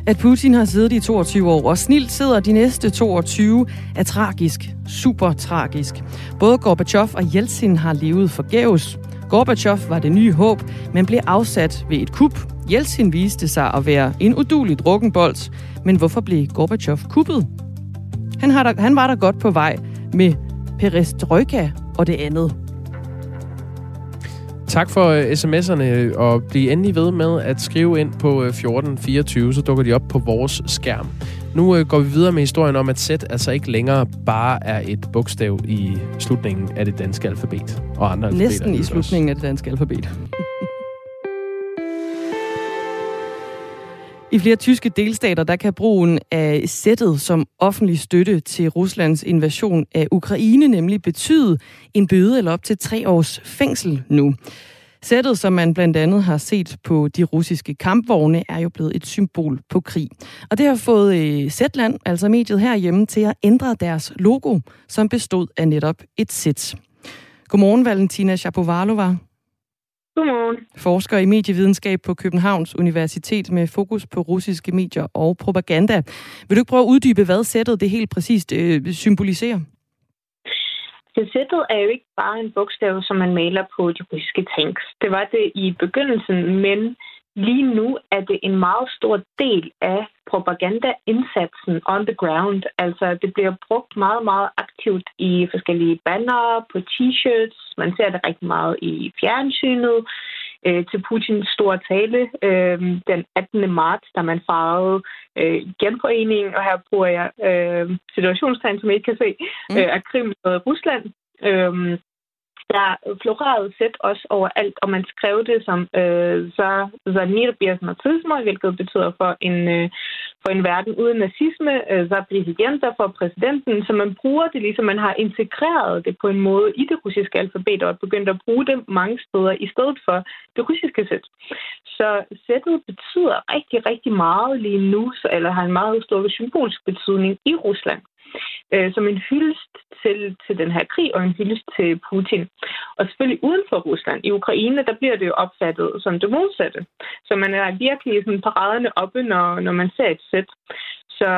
At Putin har siddet i toogtyve år, og snilt sidder de næste toogtyve, er tragisk. Super tragisk. Både Gorbachev og Jeltsin har levet forgæves. Gorbachev var det nye håb, men blev afsat ved et kup. Jeltsin viste sig at være en uduelig drukkenbold. Men hvorfor blev Gorbachev kuppet? Han, har der, han var der godt på vej med perestrojka og det andet. Tak for uh, sms'erne, og bliv endelig ved med at skrive ind på uh, fjorten fireogtyve, så dukker de op på vores skærm. Nu uh, går vi videre med historien om, at Z altså ikke længere bare er et bogstav i slutningen af det danske alfabet. Og andre Næsten i slutningen også. af det danske alfabet. I flere tyske delstater, der kan brugen af sættet som offentlig støtte til Ruslands invasion af Ukraine nemlig betyde en bøde eller op til tre års fængsel nu. Sættet, som man blandt andet har set på de russiske kampvogne, er jo blevet et symbol på krig. Og det har fået Zetland, altså mediet herhjemme, til at ændre deres logo, som bestod af netop et sæt. Godmorgen, Valentina Shapovalova. Godmorgen. Forsker i medievidenskab på Københavns Universitet med fokus på russiske medier og propaganda. Vil du ikke prøve at uddybe, hvad sættet det helt præcist øh, symboliserer? Det sættet er jo ikke bare en bogstav, som man maler på de russiske tanks. Det var det i begyndelsen, men lige nu er det en meget stor del af propagandaindsatsen on the ground. Altså, det bliver brugt meget, meget aktivt i forskellige bannere, på t-shirts. Man ser det rigtig meget i fjernsynet. Øh, til Putins store tale øh, den attende marts, da man fejrede øh, genforeningen, og her bruger jeg øh, situationstegn, som I ikke kan se, mm. øh, af Krim og Rusland. Øh, Der florerede sæt også overalt, og man skrev det som «Za nirbjergsnazisme», hvilket betyder for en, øh, for en verden uden nazisme, «Za presidenter» for præsidenten. Så man bruger det, ligesom man har integreret det på en måde i det russiske alfabet, og begyndt at bruge det mange steder i stedet for det russiske sæt. Så sættet betyder rigtig, rigtig meget lige nu, eller har en meget stor symbolsk betydning i Rusland, som en hyldest til, til den her krig og en hyldest til Putin. Og selvfølgelig uden for Rusland. I Ukraine, der bliver det jo opfattet som det modsatte. Så man er virkelig sådan paraderne oppe, når, når man ser et sæt. Så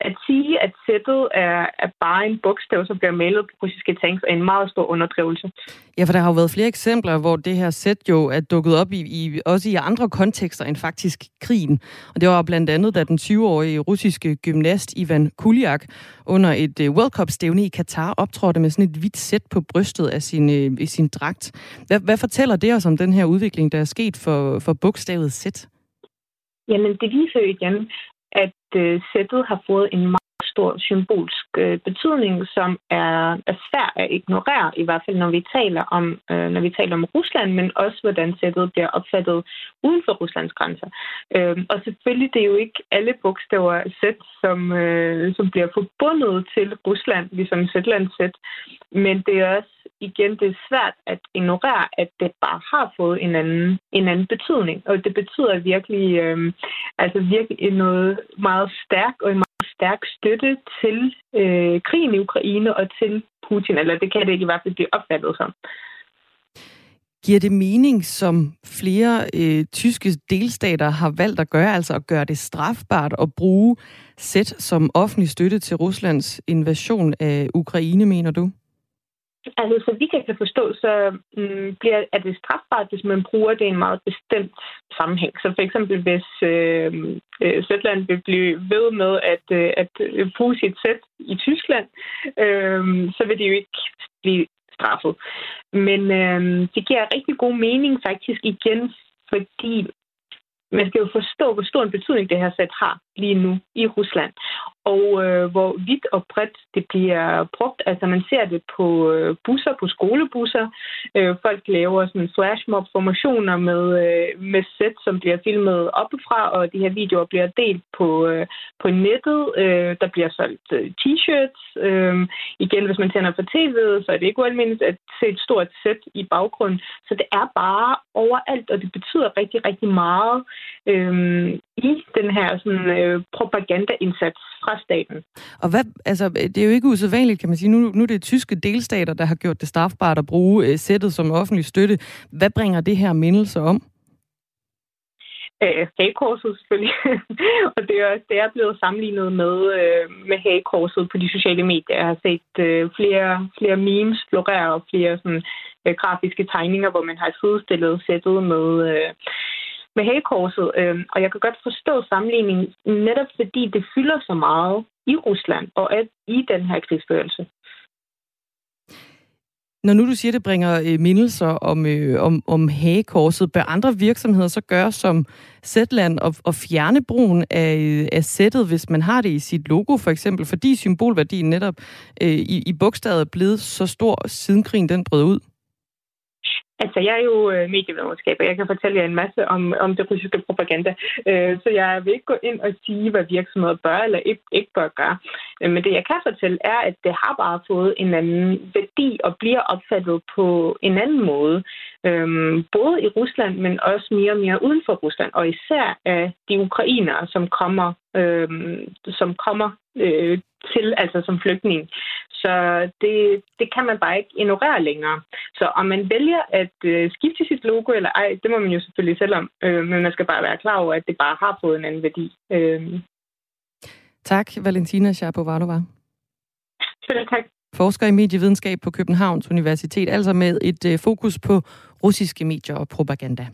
at sige, at sættet er, er bare en bogstav, som bliver malet på russiske tanks, er en meget stor underdrivelse. Ja, for der har jo været flere eksempler, hvor det her sæt jo er dukket op i, i også i andre kontekster end faktisk krigen. Og det var blandt andet, da den tyveårige russiske gymnast Ivan Kuliak under et World Cup-stævne i Katar optrådte med sådan et hvidt sæt på brystet af sin, i sin dragt. Hvad, hvad fortæller det os om den her udvikling, der er sket for, for bogstavet sæt? Jamen, det viser jo igen, at øh, sættet har fået en meget stor symbolsk øh, betydning, som er, er svær at ignorere, i hvert fald når vi taler om, øh, når vi taler om Rusland, men også hvordan sættet bliver opfattet uden for Ruslands grænser. Øh, og selvfølgelig det er jo ikke alle bogstaver sæt, som, øh, som bliver forbundet til Rusland, ligesom Zetlands sæt, men det er også igen, det er svært at ignorere, at det bare har fået en anden, en anden betydning. Og det betyder virkelig, øh, altså virkelig noget meget stærk og en meget stærk støtte til øh, krigen i Ukraine og til Putin. Eller det kan det ikke i hvert fald blive opfattet som. Giver det mening, som flere øh, tyske delstater har valgt at gøre, altså at gøre det strafbart at bruge sæt som offentlig støtte til Ruslands invasion af Ukraine, mener du? Altså, så vi kan forstå, så mm, bliver, er det strafbart, hvis man bruger det i en meget bestemt sammenhæng. Så for eksempel, hvis øh, øh, Zetland vil blive ved med at, øh, at bruge sit sæt i Tyskland, øh, så vil det jo ikke blive straffet. Men øh, det giver rigtig god mening faktisk igen, fordi Man skal jo forstå, hvor stor en betydning det her sag har lige nu i Rusland, og øh, hvor vidt og bredt det bliver brugt. Altså man ser det på øh, busser, på skolebusser. Øh, folk laver sådan flashmob-formationer med, øh, med sæt, som bliver filmet oppefra, og de her videoer bliver delt på, øh, på nettet. Øh, der bliver solgt øh, t-shirts. Øh, igen, hvis man tænder for tv, så er det ikke ualmindeligt at se et stort sæt i baggrunden. Så det er bare overalt, og det betyder rigtig, rigtig meget øh, i den her sådan, øh, propagandaindsats fra staten. Og hvad, altså, det er jo ikke usædvanligt, kan man sige. Nu, nu er det tyske delstater, der har gjort det strafbart at bruge øh, sættet som offentlig støtte. Hvad bringer det her mindelser om? Øh, hagekorset selvfølgelig. Og det er, det er blevet sammenlignet med, øh, med hagekorset på de sociale medier. Jeg har set øh, flere, flere memes florere og flere sådan, øh, grafiske tegninger, hvor man har sidestillet sættet med... Øh, med hagekorset, øh, og jeg kan godt forstå sammenligningen, netop fordi det fylder så meget i Rusland og i den her krigsførelse. Når nu du siger, det bringer øh, mindelser om, øh, om, om hagekorset, bør andre virksomheder så gøre som Zetland og, og fjerne brugen af, af sættet, hvis man har det i sit logo for eksempel, fordi symbolværdien netop øh, i, i bogstavet er blevet så stor, siden krigen den brød ud? Altså, jeg er jo medievidenskab, og jeg kan fortælle jer en masse om, om det russiske propaganda. Så jeg vil ikke gå ind og sige, hvad virksomheder bør eller ikke, ikke bør gøre. Men det, jeg kan fortælle, er, at det har bare fået en anden værdi og bliver opfattet på en anden måde. Både i Rusland, men også mere og mere uden for Rusland. Og især af de ukrainere, som kommer, øh, som kommer øh, til, altså som flygtninge. Så det, det kan man bare ikke ignorere længere. Så om man vælger at øh, skifte sit logo eller ej, det må man jo selvfølgelig selv om. Øh, men man skal bare være klar over, at det bare har fået en anden værdi. Øh. Tak, Valentina Shapovalova. Selv tak. Forsker i medievidenskab på Københavns Universitet, altså med et øh, fokus på russiske medier og propaganda.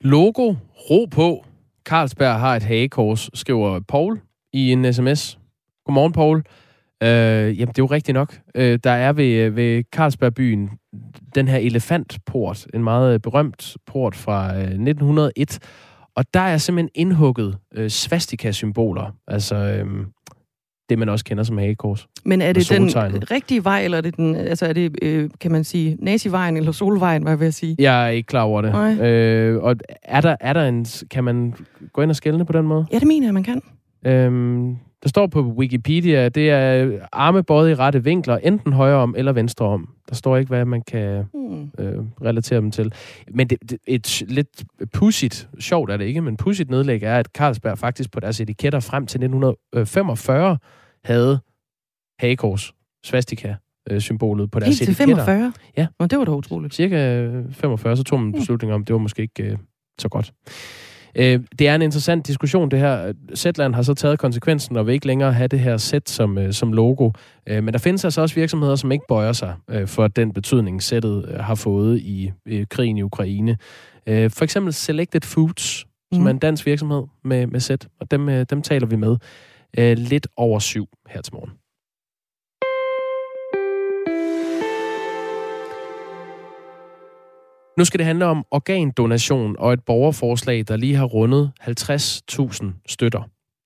Logo, ro på. Carlsberg har et hagekors, skriver Poul i en sms. Godmorgen, Poul. Øh, jamen, det er jo rigtigt nok. Øh, der er ved, ved Carlsbergbyen den her elefantport, en meget berømt port fra øh, nitten hundrede og en, og der er simpelthen indhugget øh, svastika-symboler, altså øh, det, man også kender som hagekors. Men er det den rigtige vej, eller er det, den, altså er det øh, kan man sige, nazivejen eller solvejen, hvad vil jeg sige? Jeg er ikke klar over det. Øh, og er der, er der en, kan man gå ind og skelne på den måde? Ja, det mener jeg, man kan. Øh, Der står på Wikipedia, det er arme bøjet i rette vinkler, enten højre om eller venstre om. Der står ikke, hvad man kan mm. øh, relatere dem til. Men det, det, et lidt pudsigt, sjovt er det ikke, men pudsigt nedlæg er, at Carlsberg faktisk på deres etiketter frem til nitten femogfyrre havde hagekors, svastika-symbolet på deres etiketter. Helt til femogfyrre? Ja. Nå, det var da utroligt. Cirka femogfyrre, så tog man en beslutning om, det var måske ikke øh, så godt. Det er en interessant diskussion, det her. Zetland har så taget konsekvensen og vil ikke længere have det her sæt som, som logo. Men der findes altså også virksomheder, som ikke bøjer sig for den betydning, sættet har fået i krigen i Ukraine. For eksempel Selected Foods, mm. som er en dansk virksomhed med, med sæt, og dem, dem taler vi med lidt over syv her til morgen. Nu skal det handle om organdonation og et borgerforslag, der lige har rundet halvtreds tusind støtter.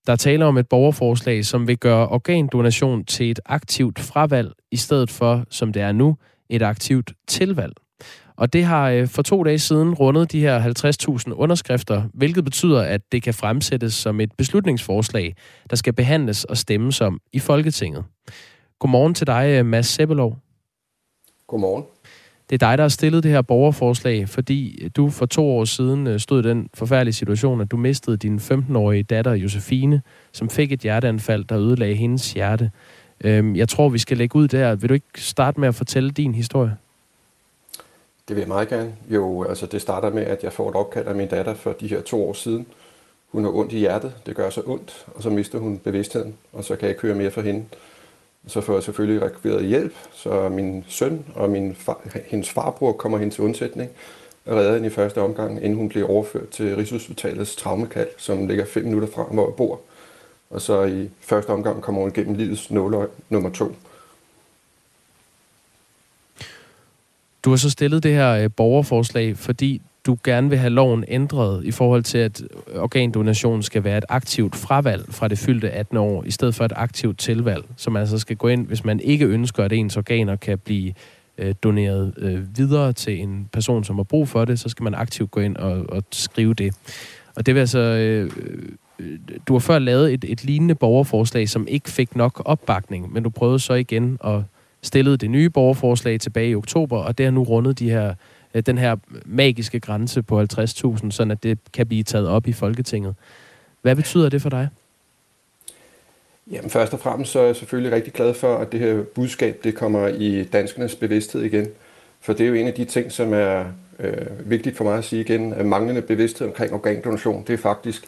Der taler om et borgerforslag, som vil gøre organdonation til et aktivt fravalg, i stedet for, som det er nu, et aktivt tilvalg. Og det har for to dage siden rundet de her halvtreds tusind underskrifter, hvilket betyder, at det kan fremsættes som et beslutningsforslag, der skal behandles og stemmes om i Folketinget. Godmorgen til dig, Mads Sebelov. Godmorgen. Det er dig, der har stillet det her borgerforslag, fordi du for to år siden stod i den forfærdelige situation, at du mistede din femten-årige datter Josefine, som fik et hjerteanfald, der ødelagde hendes hjerte. Jeg tror, vi skal lægge ud der. Vil du ikke starte med at fortælle din historie? Det vil jeg meget gerne. Jo, altså det starter med, at jeg får et opkald af min datter for de her to år siden. Hun har ondt i hjertet. Det gør så ondt, og så mister hun bevidstheden, og så kan jeg ikke høre mere for hende. Så får jeg selvfølgelig rekvireret hjælp, så min søn og min far, hendes farbror kommer hen til undsætning og redder hende i første omgang, inden hun bliver overført til Rigshospitalets traumekald, som ligger fem minutter fra, hvor jeg bor. Og så i første omgang kommer hun gennem livets nåløg nummer to. Du har så stillet det her borgerforslag, fordi du gerne vil have loven ændret i forhold til, at organdonation skal være et aktivt fravalg fra det fyldte atten år, i stedet for et aktivt tilvalg, som altså skal gå ind, hvis man ikke ønsker, at ens organer kan blive øh, doneret øh, videre til en person, som har brug for det, så skal man aktivt gå ind og, og skrive det. Og det vil altså... Øh, du har før lavet et, et lignende borgerforslag, som ikke fik nok opbakning, men du prøvede så igen at stille det nye borgerforslag tilbage i oktober, og det har nu rundet de her, den her magiske grænse på halvtreds tusind, sådan at det kan blive taget op i Folketinget. Hvad betyder det for dig? Jamen først og fremmest så er jeg selvfølgelig rigtig glad for, at det her budskab det kommer i danskernes bevidsthed igen. For det er jo en af de ting, som er øh, vigtigt for mig at sige igen, at manglende bevidsthed omkring organdonation, det er faktisk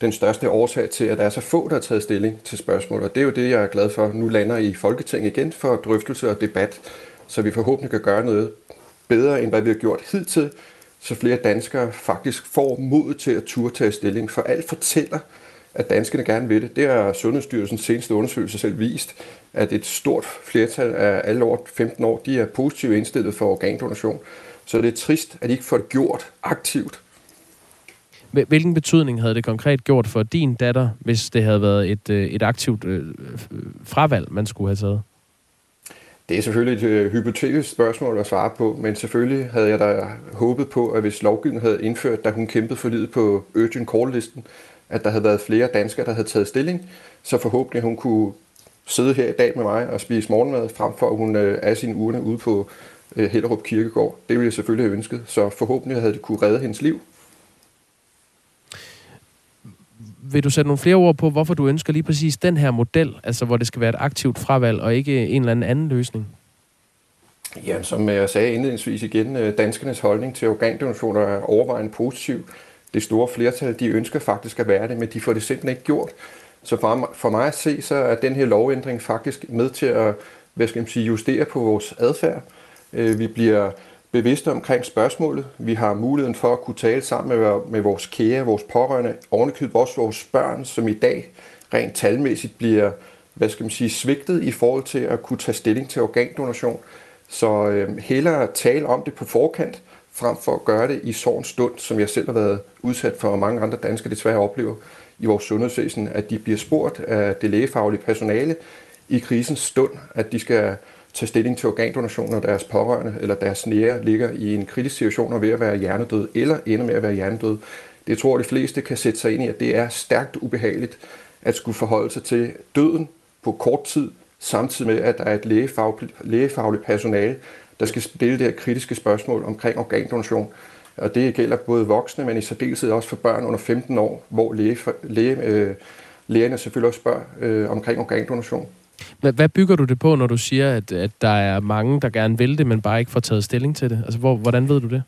den største årsag til, at der er så få, der har taget stilling til spørgsmålet. Og det er jo det, jeg er glad for. Nu lander I Folketinget igen for drøftelse og debat, så vi forhåbentlig kan gøre noget bedre, end hvad vi har gjort hidtil, så flere danskere faktisk får mod til at turde tage stilling. For alt fortæller, at danskerne gerne vil det. Det har Sundhedsstyrelsens seneste undersøgelse selv vist, at et stort flertal af alle over femten år, de er positivt indstillet for organdonation. Så det er trist, at de ikke får det gjort aktivt. Hvilken betydning havde det konkret gjort for din datter, hvis det havde været et, et aktivt fravalg, man skulle have taget? Det er selvfølgelig et hypotetisk spørgsmål at svare på, men selvfølgelig havde jeg da håbet på, at hvis lovgivningen havde indført, da hun kæmpede for livet på urgent call-listen, at der havde været flere danskere, der havde taget stilling, så forhåbentlig hun kunne sidde her i dag med mig og spise morgenmad, frem for at hun er sine urne ude på Hellerup Kirkegård. Det ville jeg selvfølgelig have ønsket, så forhåbentlig havde det kunne redde hendes liv. Vil du sætte nogle flere ord på, hvorfor du ønsker lige præcis den her model, altså hvor det skal være et aktivt fravalg og ikke en eller anden anden løsning? Ja, som jeg sagde indledningsvis igen, danskernes holdning til organdonationer er overvejende positiv. Det store flertal, de ønsker faktisk at være det, men de får det simpelthen ikke gjort. Så for mig at se, så er den her lovændring faktisk med til at, hvad skal man sige, justere på vores adfærd. Vi bliver bevidste omkring spørgsmålet. Vi har muligheden for at kunne tale sammen med, med vores kære, vores pårørende, ovenikøbet også vores børn, som i dag rent talmæssigt bliver, hvad skal man sige, svigtet i forhold til at kunne tage stilling til organdonation. Så øh, hellere tale om det på forkant, frem for at gøre det i sorgens stund, som jeg selv har været udsat for, og mange andre danskere desværre oplever i vores sundhedsvæsen, at de bliver spurgt af det lægefaglige personale i krisens stund, at de skal tage stilling til organdonation, når deres pårørende eller deres nære ligger i en kritisk situation og ved at være hjernedød eller ender med at være hjernedød. Det tror de fleste kan sætte sig ind i, at det er stærkt ubehageligt at skulle forholde sig til døden på kort tid, samtidig med at der er et lægefagligt, lægefagligt personale, der skal stille det her kritiske spørgsmål omkring organdonation. Og det gælder både voksne, men i særdeleshed også for børn under femten år, hvor læge, læge, øh, lægerne selvfølgelig også spørger øh, omkring organdonation. Hvad bygger du det på, når du siger, at, at der er mange, der gerne vil det, men bare ikke får taget stilling til det? Altså, hvor, hvordan ved du det?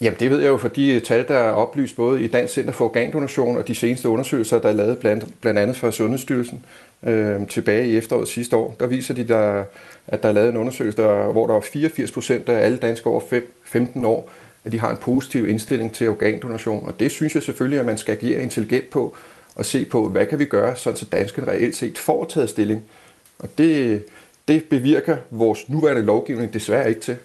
Jamen, det ved jeg jo fra de tal, der er oplyst både i Dansk Center for Organdonation og de seneste undersøgelser, der er lavet blandt, blandt andet fra Sundhedsstyrelsen øh, tilbage i efteråret sidste år. Der viser de, der, at der er lavet en undersøgelse, der, hvor der er fireogfirs procent af alle danskere over femten år, at de har en positiv indstilling til organdonation. Og det synes jeg selvfølgelig, at man skal agere intelligent på og se på, hvad kan vi gøre, sådan så danskerne reelt set får taget stilling. Og det, det bevirker vores nuværende lovgivning desværre ikke til.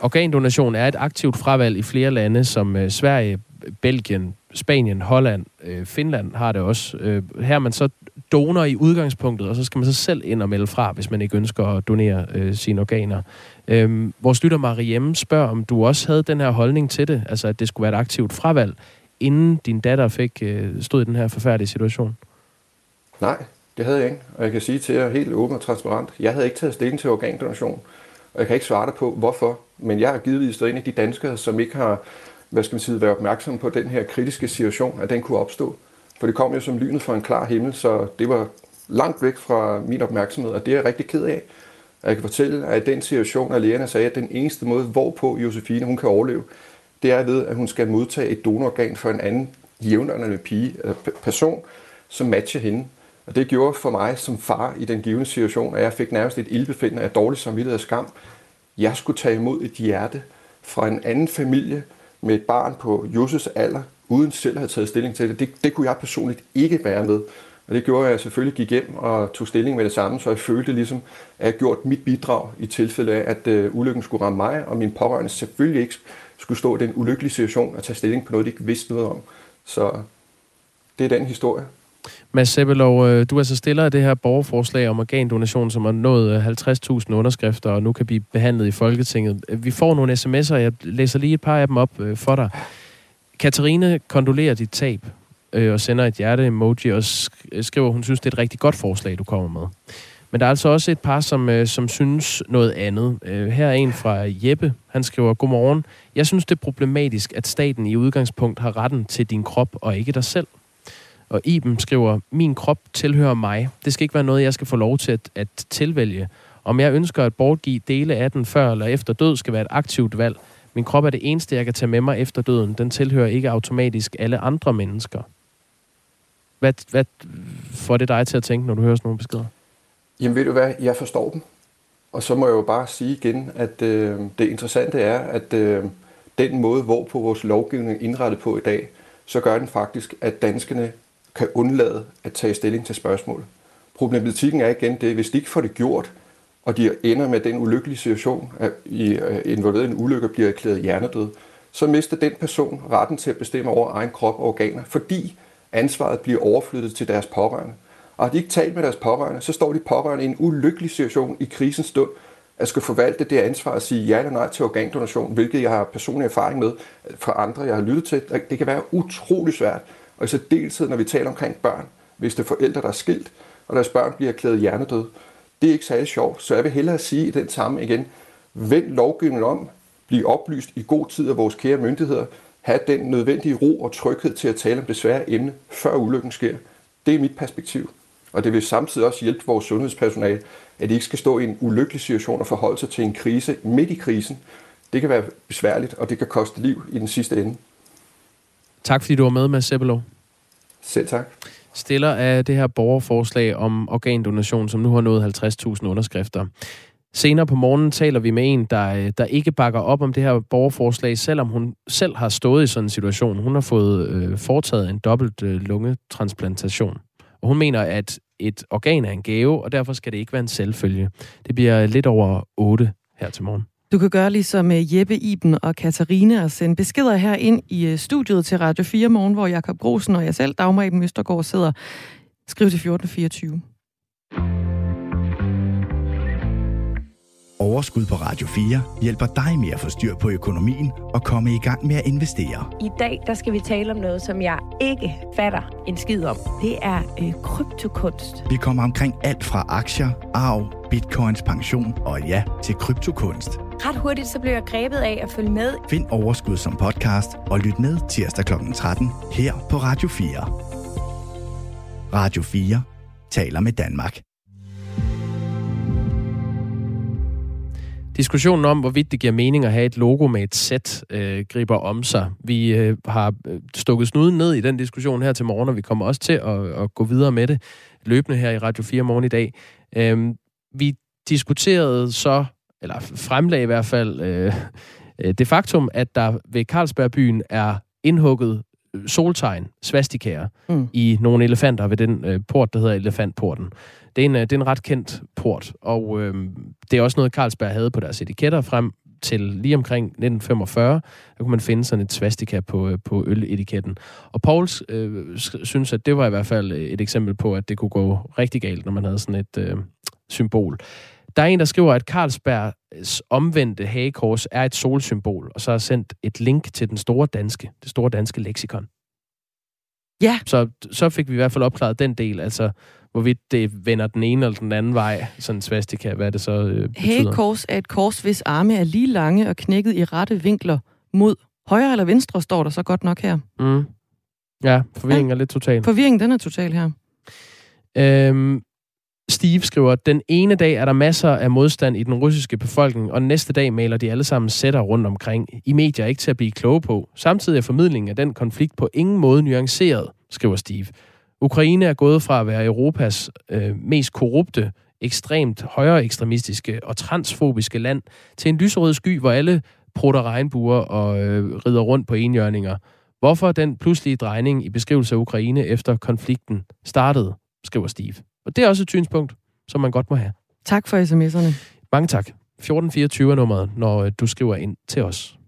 Organdonation er et aktivt fravalg i flere lande, som Sverige, Belgien, Spanien, Holland, Finland har det også. Her er man så donor i udgangspunktet, og så skal man så selv ind og melde fra, hvis man ikke ønsker at donere øh, sine organer. Øhm, vores lytter Marie Hjemme spørger, om du også havde den her holdning til det, altså at det skulle være et aktivt fravalg, inden din datter fik øh, stod i den her forfærdelige situation. Nej. Det havde jeg ikke, og jeg kan sige til jer helt åben og transparent, jeg havde ikke taget stilling til organdonation, og jeg kan ikke svare dig på, hvorfor, men jeg har givetvis været en af de danskere, som ikke har, hvad skal man sige, været opmærksom på den her kritiske situation, at den kunne opstå. For det kom jo som lynet fra en klar himmel, så det var langt væk fra min opmærksomhed, og det er jeg rigtig ked af. Og jeg kan fortælle, at i den situation, at lægerne sagde, at den eneste måde, hvorpå Josefine hun kan overleve, det er ved, at hun skal modtage et donororgan for en anden jævnaldrende pige, eller person, som matcher hende. Og det gjorde for mig som far i den givne situation, at jeg fik nærmest et ildbefindende af dårlig samvittighed og skam. Jeg skulle tage imod et hjerte fra en anden familie med et barn på Jusses alder, uden selv at have taget stilling til det. det. Det kunne jeg personligt ikke være med. Og det gjorde, at jeg selvfølgelig gik hjem og tog stilling med det samme, så jeg følte ligesom, at jeg gjorde mit bidrag i tilfælde af, at ulykken skulle ramme mig, og mine pårørende selvfølgelig ikke skulle stå i den ulykkelige situation og tage stilling på noget, de ikke vidste noget om. Så det er den historie. Mads Sebelov, du er så stiller af det her borgerforslag om organdonation, som har nået halvtreds tusind underskrifter og nu kan blive behandlet i Folketinget. Vi får nogle sms'er, jeg læser lige et par af dem op for dig. Katarine kondolerer dit tab og sender et hjerte-emoji og skriver, hun synes, det er et rigtig godt forslag, du kommer med. Men der er altså også et par, som, som synes noget andet. Her er en fra Jeppe. Han skriver, godmorgen. Jeg synes, det er problematisk, at staten i udgangspunkt har retten til din krop og ikke dig selv. Og Iben skriver, min krop tilhører mig. Det skal ikke være noget, jeg skal få lov til at, at tilvælge. Om jeg ønsker at bortgive dele af den før eller efter død, skal være et aktivt valg. Min krop er det eneste, jeg kan tage med mig efter døden. Den tilhører ikke automatisk alle andre mennesker. Hvad, hvad får det dig til at tænke, når du hører sådan nogle beskeder? Jamen ved du hvad, jeg forstår dem. Og så må jeg jo bare sige igen, at øh, det interessante er, at øh, den måde, hvorpå vores lovgivning er indrettet på i dag, så gør den faktisk, at danskerne kan undlade at tage stilling til spørgsmålet. Problematikken er igen det, hvis de ikke får det gjort, og de ender med den ulykkelige situation, at i involveret en ulykke bliver erklæret hjernedød, så mister den person retten til at bestemme over egen krop og organer, fordi ansvaret bliver overflyttet til deres pårørende. Og har de ikke talt med deres pårørende, så står de pårørende i en ulykkelig situation i krisens stund, at skulle forvalte det ansvar og sige ja eller nej til organdonation, hvilket jeg har personlig erfaring med fra andre, jeg har lyttet til. Det kan være utrolig svært. Og i særdeleshed, når vi taler omkring børn, hvis det er forældre, der er skilt, og deres børn bliver erklæret hjernedøde. Det er ikke særlig sjovt, så jeg vil hellere sige i den samme igen, vend lovgivningen om, bliv oplyst i god tid af vores kære myndigheder, have den nødvendige ro og tryghed til at tale om det svære emne, før ulykken sker. Det er mit perspektiv. Og det vil samtidig også hjælpe vores sundhedspersonale, at de ikke skal stå i en ulykkelig situation og forholde sig til en krise midt i krisen. Det kan være besværligt, og det kan koste liv i den sidste ende. Tak fordi du var med, Mads Sebelov. Selv tak. Stiller af det her borgerforslag om organdonation, som nu har nået halvtreds tusind underskrifter. Senere på morgenen taler vi med en, der, der ikke bakker op om det her borgerforslag, selvom hun selv har stået i sådan en situation. Hun har fået øh, foretaget en dobbelt øh, lungetransplantation. Og hun mener, at et organ er en gave, og derfor skal det ikke være en selvfølge. Det bliver lidt over otte her til morgen. Du kan gøre ligesom Jeppe, Iben og Katarina og sende beskeder her ind i studiet til Radio fire Morgen, hvor Jakob Grosen og jeg selv, Dagmar Ebben Østergaard, sidder. Skriv til fjorten fireogtyve. Overskud på Radio fire hjælper dig med at få styr på økonomien og komme i gang med at investere. I dag der skal vi tale om noget, som jeg ikke fatter en skid om. Det er øh, kryptokunst. Vi kommer omkring alt fra aktier, arv, bitcoins, pension og ja, til kryptokunst. Ret hurtigt så bliver jeg grebet af at følge med. Find Overskud som podcast og lyt med tirsdag klokken tretten her på Radio fire. Radio fire taler med Danmark. Diskussionen om, hvorvidt det giver mening at have et logo med et sæt, øh, griber om sig. Vi øh, har stukket snuden ned i den diskussion her til morgen, og vi kommer også til at, at gå videre med det løbende her i Radio fire Morgen i dag. Øh, vi diskuterede så, eller fremlagde i hvert fald, øh, det faktum, at der ved Carlsbergbyen er indhugget soltegn, svastikaer, mm. i nogle elefanter ved den øh, port, der hedder Elefantporten. Det er en, øh, det er en ret kendt port, og øh, det er også noget, Carlsberg havde på deres etiketter frem til lige omkring nitten femogfyrre. Der kunne man finde sådan et svastika på, øh, på øletiketten. Og Poul øh, synes, at det var i hvert fald et eksempel på, at det kunne gå rigtig galt, når man havde sådan et øh, symbol. Der er en, der skriver, at Carlsbergs omvendte hagekors er et solsymbol, og så har sendt et link til den store danske, det store danske leksikon. Ja. Så, så fik vi i hvert fald opklaret den del, altså hvorvidt det vender den ene eller den anden vej, sådan en svastika, hvad det så øh, betyder. Hagekors er et kors, hvis arme er lige lange og knækket i rette vinkler mod højre eller venstre, står der så godt nok her. Mm. Ja, forvirringen ja. er lidt total. Forvirringen, den er total her. Øhm... Steve skriver, den ene dag er der masser af modstand i den russiske befolkning, og næste dag maler de alle sammen sætter rundt omkring. I medier er ikke til at blive kloge på. Samtidig er formidlingen af den konflikt på ingen måde nuanceret, skriver Steve. Ukraine er gået fra at være Europas øh, mest korrupte, ekstremt højere ekstremistiske og transfobiske land til en lyserød sky, hvor alle prutter regnbuer og øh, rider rundt på enhjørninger. Hvorfor den pludselige drejning i beskrivelse af Ukraine efter konflikten startede, skriver Steve. Og det er også et synspunkt, som man godt må have. Tak for sms'erne. Mange tak. fjorten fireogtyve er nummeret, når du skriver ind til os.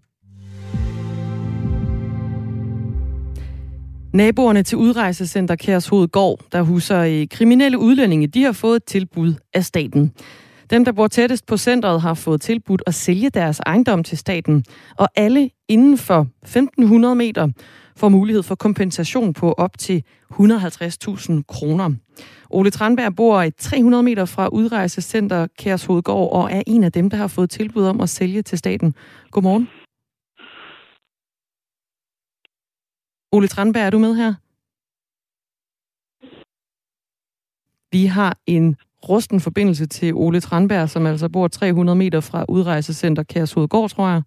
Naboerne til udrejsecenter Kærshovedgård, der huser kriminelle udlændinge, de har fået et tilbud af staten. Dem, der bor tættest på centret, har fået tilbudt at sælge deres ejendom til staten, og alle inden for femten hundrede meter får mulighed for kompensation på op til et hundrede og halvtreds tusind kroner. Ole Tranberg bor tre hundrede meter fra udrejsecenter Kærshovedgård og er en af dem, der har fået tilbud om at sælge til staten. Godmorgen. Ole Tranberg, er du med her? Vi har en rusten forbindelse til Ole Tranberg, som altså bor tre hundrede meter fra udrejsecenter Kærshovedgård, tror jeg.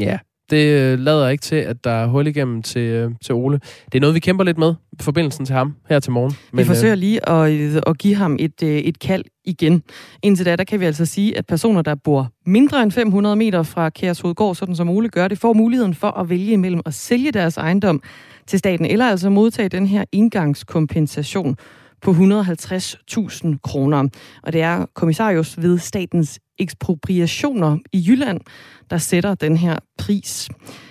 Ja, det lader ikke til, at der er hul igennem til, til Ole. Det er noget, vi kæmper lidt med, forbindelsen til ham her til morgen. Men vi forsøger lige at, at give ham et, et kald igen. Indtil da, der kan vi altså sige, at personer, der bor mindre end fem hundrede meter fra Kærshovedgård, sådan som Ole gør det, får muligheden for at vælge imellem at sælge deres ejendom til staten, eller altså modtage den her indgangskompensation på et hundrede og halvtreds tusind kroner. Og det er kommissarius ved statens ekspropriationer i Jylland, der sætter den her pris.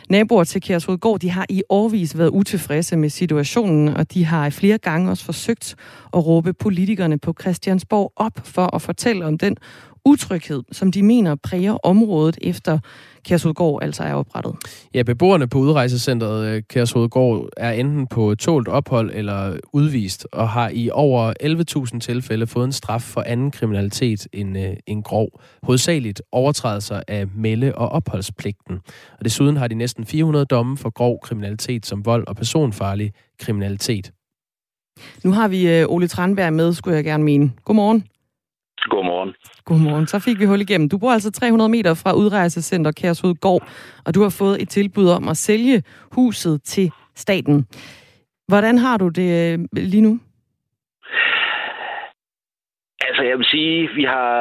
Naboer til Kærshovedgård, de har i årevis været utilfredse med situationen, og de har flere gange også forsøgt at råbe politikerne på Christiansborg op for at fortælle om den utryghed, som de mener præger området efter Kærshovedgård altså er oprettet. Ja, beboerne på udrejsecentret Kærshovedgård er enten på tålt ophold eller udvist, og har i over elleve tusind tilfælde fået en straf for anden kriminalitet end, øh, end grov. Hovedsageligt overtrædelser af melde- og opholdspligten. Og desuden har de næsten fire hundrede domme for grov kriminalitet som vold og personfarlig kriminalitet. Nu har vi øh, Ole Tranberg med, skulle jeg gerne mene. Godmorgen. Godmorgen. Godmorgen. Så fik vi hul igennem. Du bor altså tre hundrede meter fra udrejsecenter Kærshovedgård, og du har fået et tilbud om at sælge huset til staten. Hvordan har du det lige nu? Altså, jeg vil sige, vi har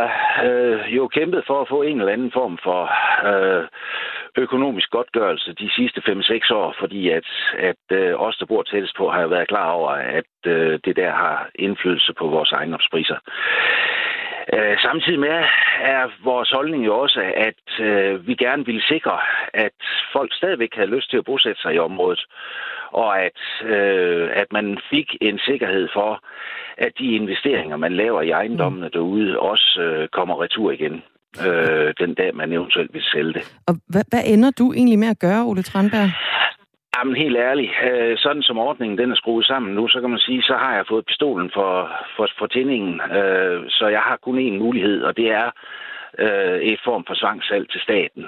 øh, jo kæmpet for at få en eller anden form for øh, økonomisk godtgørelse de sidste fem seks år, fordi at, at øh, os, der bor tættest på, har været klar over, at øh, det der har indflydelse på vores ejendomspriser. Samtidig med er vores holdning jo også, at øh, vi gerne ville sikre, at folk stadigvæk havde lyst til at bosætte sig i området, og at, øh, at man fik en sikkerhed for, at de investeringer, man laver i ejendommene derude, også øh, kommer retur igen, øh, den dag man eventuelt vil sælge det. Og hvad, hvad ender du egentlig med at gøre, Ole Tranberg? Jamen helt ærligt, sådan som ordningen den er skruet sammen nu, så kan man sige, så har jeg fået pistolen for, for, for tændingen, så jeg har kun én mulighed, og det er et form for svangssalg til staten,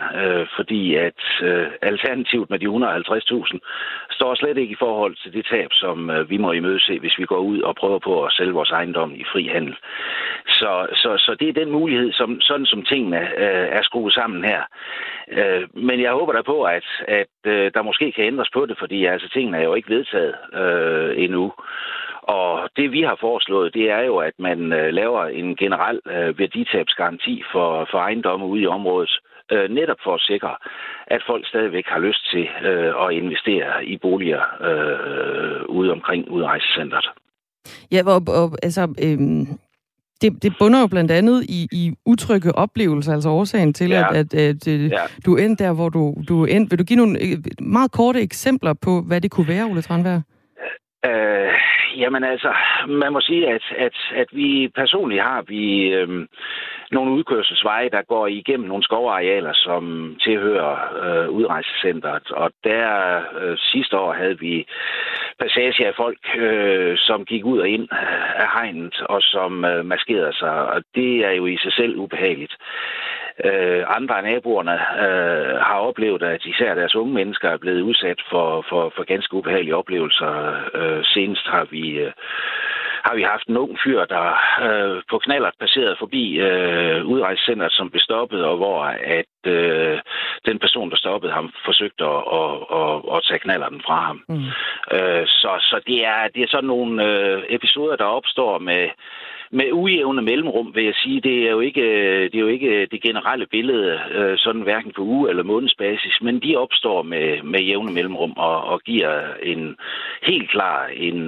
fordi at alternativet med de et hundrede og halvtreds tusind står slet ikke i forhold til det tab, som vi må imødese, hvis vi går ud og prøver på at sælge vores ejendom i fri handel. Så, så, så det er den mulighed, som, sådan som tingene er skruet sammen her. Men jeg håber da på, at, at der måske kan ændres på det, fordi altså, tingene er jo ikke vedtaget øh, endnu. Og det, vi har foreslået, det er jo, at man øh, laver en generel øh, værditabsgaranti for, for ejendomme ude i området, øh, netop for at sikre, at folk stadigvæk har lyst til øh, at investere i boliger øh, ude omkring udrejsecentret. Ja, og, og, altså, øh, det, det bunder jo blandt andet i, i utrygge oplevelser, altså årsagen til, ja. at, at, at øh, ja. du endte der, hvor du, du endte. Vil du give nogle meget korte eksempler på, hvad det kunne være, Ole Tranberg? Øh, jamen altså, man må sige, at, at, at vi personligt har vi øh, nogle udkørselsveje, der går igennem nogle skovarealer, som tilhører øh, udrejsecentret. Og der øh, sidste år havde vi passager af folk, øh, som gik ud og ind af hegnet, og som øh, maskerede sig. Og det er jo i sig selv ubehageligt. Øh, andre naboerne øh, har oplevet, at især deres unge mennesker er blevet udsat for, for, for ganske ubehagelige oplevelser. Øh, senest har vi, øh, har vi haft en ung fyr, der øh, på knallert passeret forbi øh, udrejsecentret, som blev stoppet, og hvor at, øh, den person, der stoppede ham, forsøgte at, at, at, at tage knallerten fra ham. Mm. Øh, så så det, er, det er sådan nogle øh, episoder, der opstår med Med ujævne mellemrum, vil jeg sige, det er jo ikke det, er jo ikke det generelle billede, sådan hverken på uge- eller månedsbasis, men de opstår med, med jævne mellemrum og, og giver en helt klar en,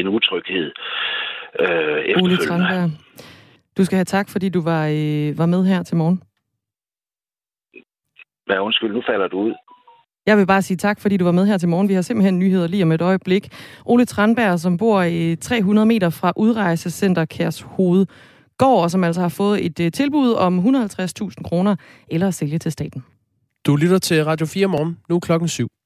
en utryghed øh, efterfølgende. Du skal have tak, fordi du var, øh, var med her til morgen. Ja, undskyld, nu falder du ud. Jeg vil bare sige tak, fordi du var med her til morgen. Vi har simpelthen nyheder lige om et øjeblik. Ole Tranberg, som bor i tre hundrede meter fra udrejsecenter Kærshovedgård, og som altså har fået et tilbud om hundrede og halvtreds tusind kroner eller at sælge til staten. Du lytter til Radio fire morgen. Nu er klokken syv.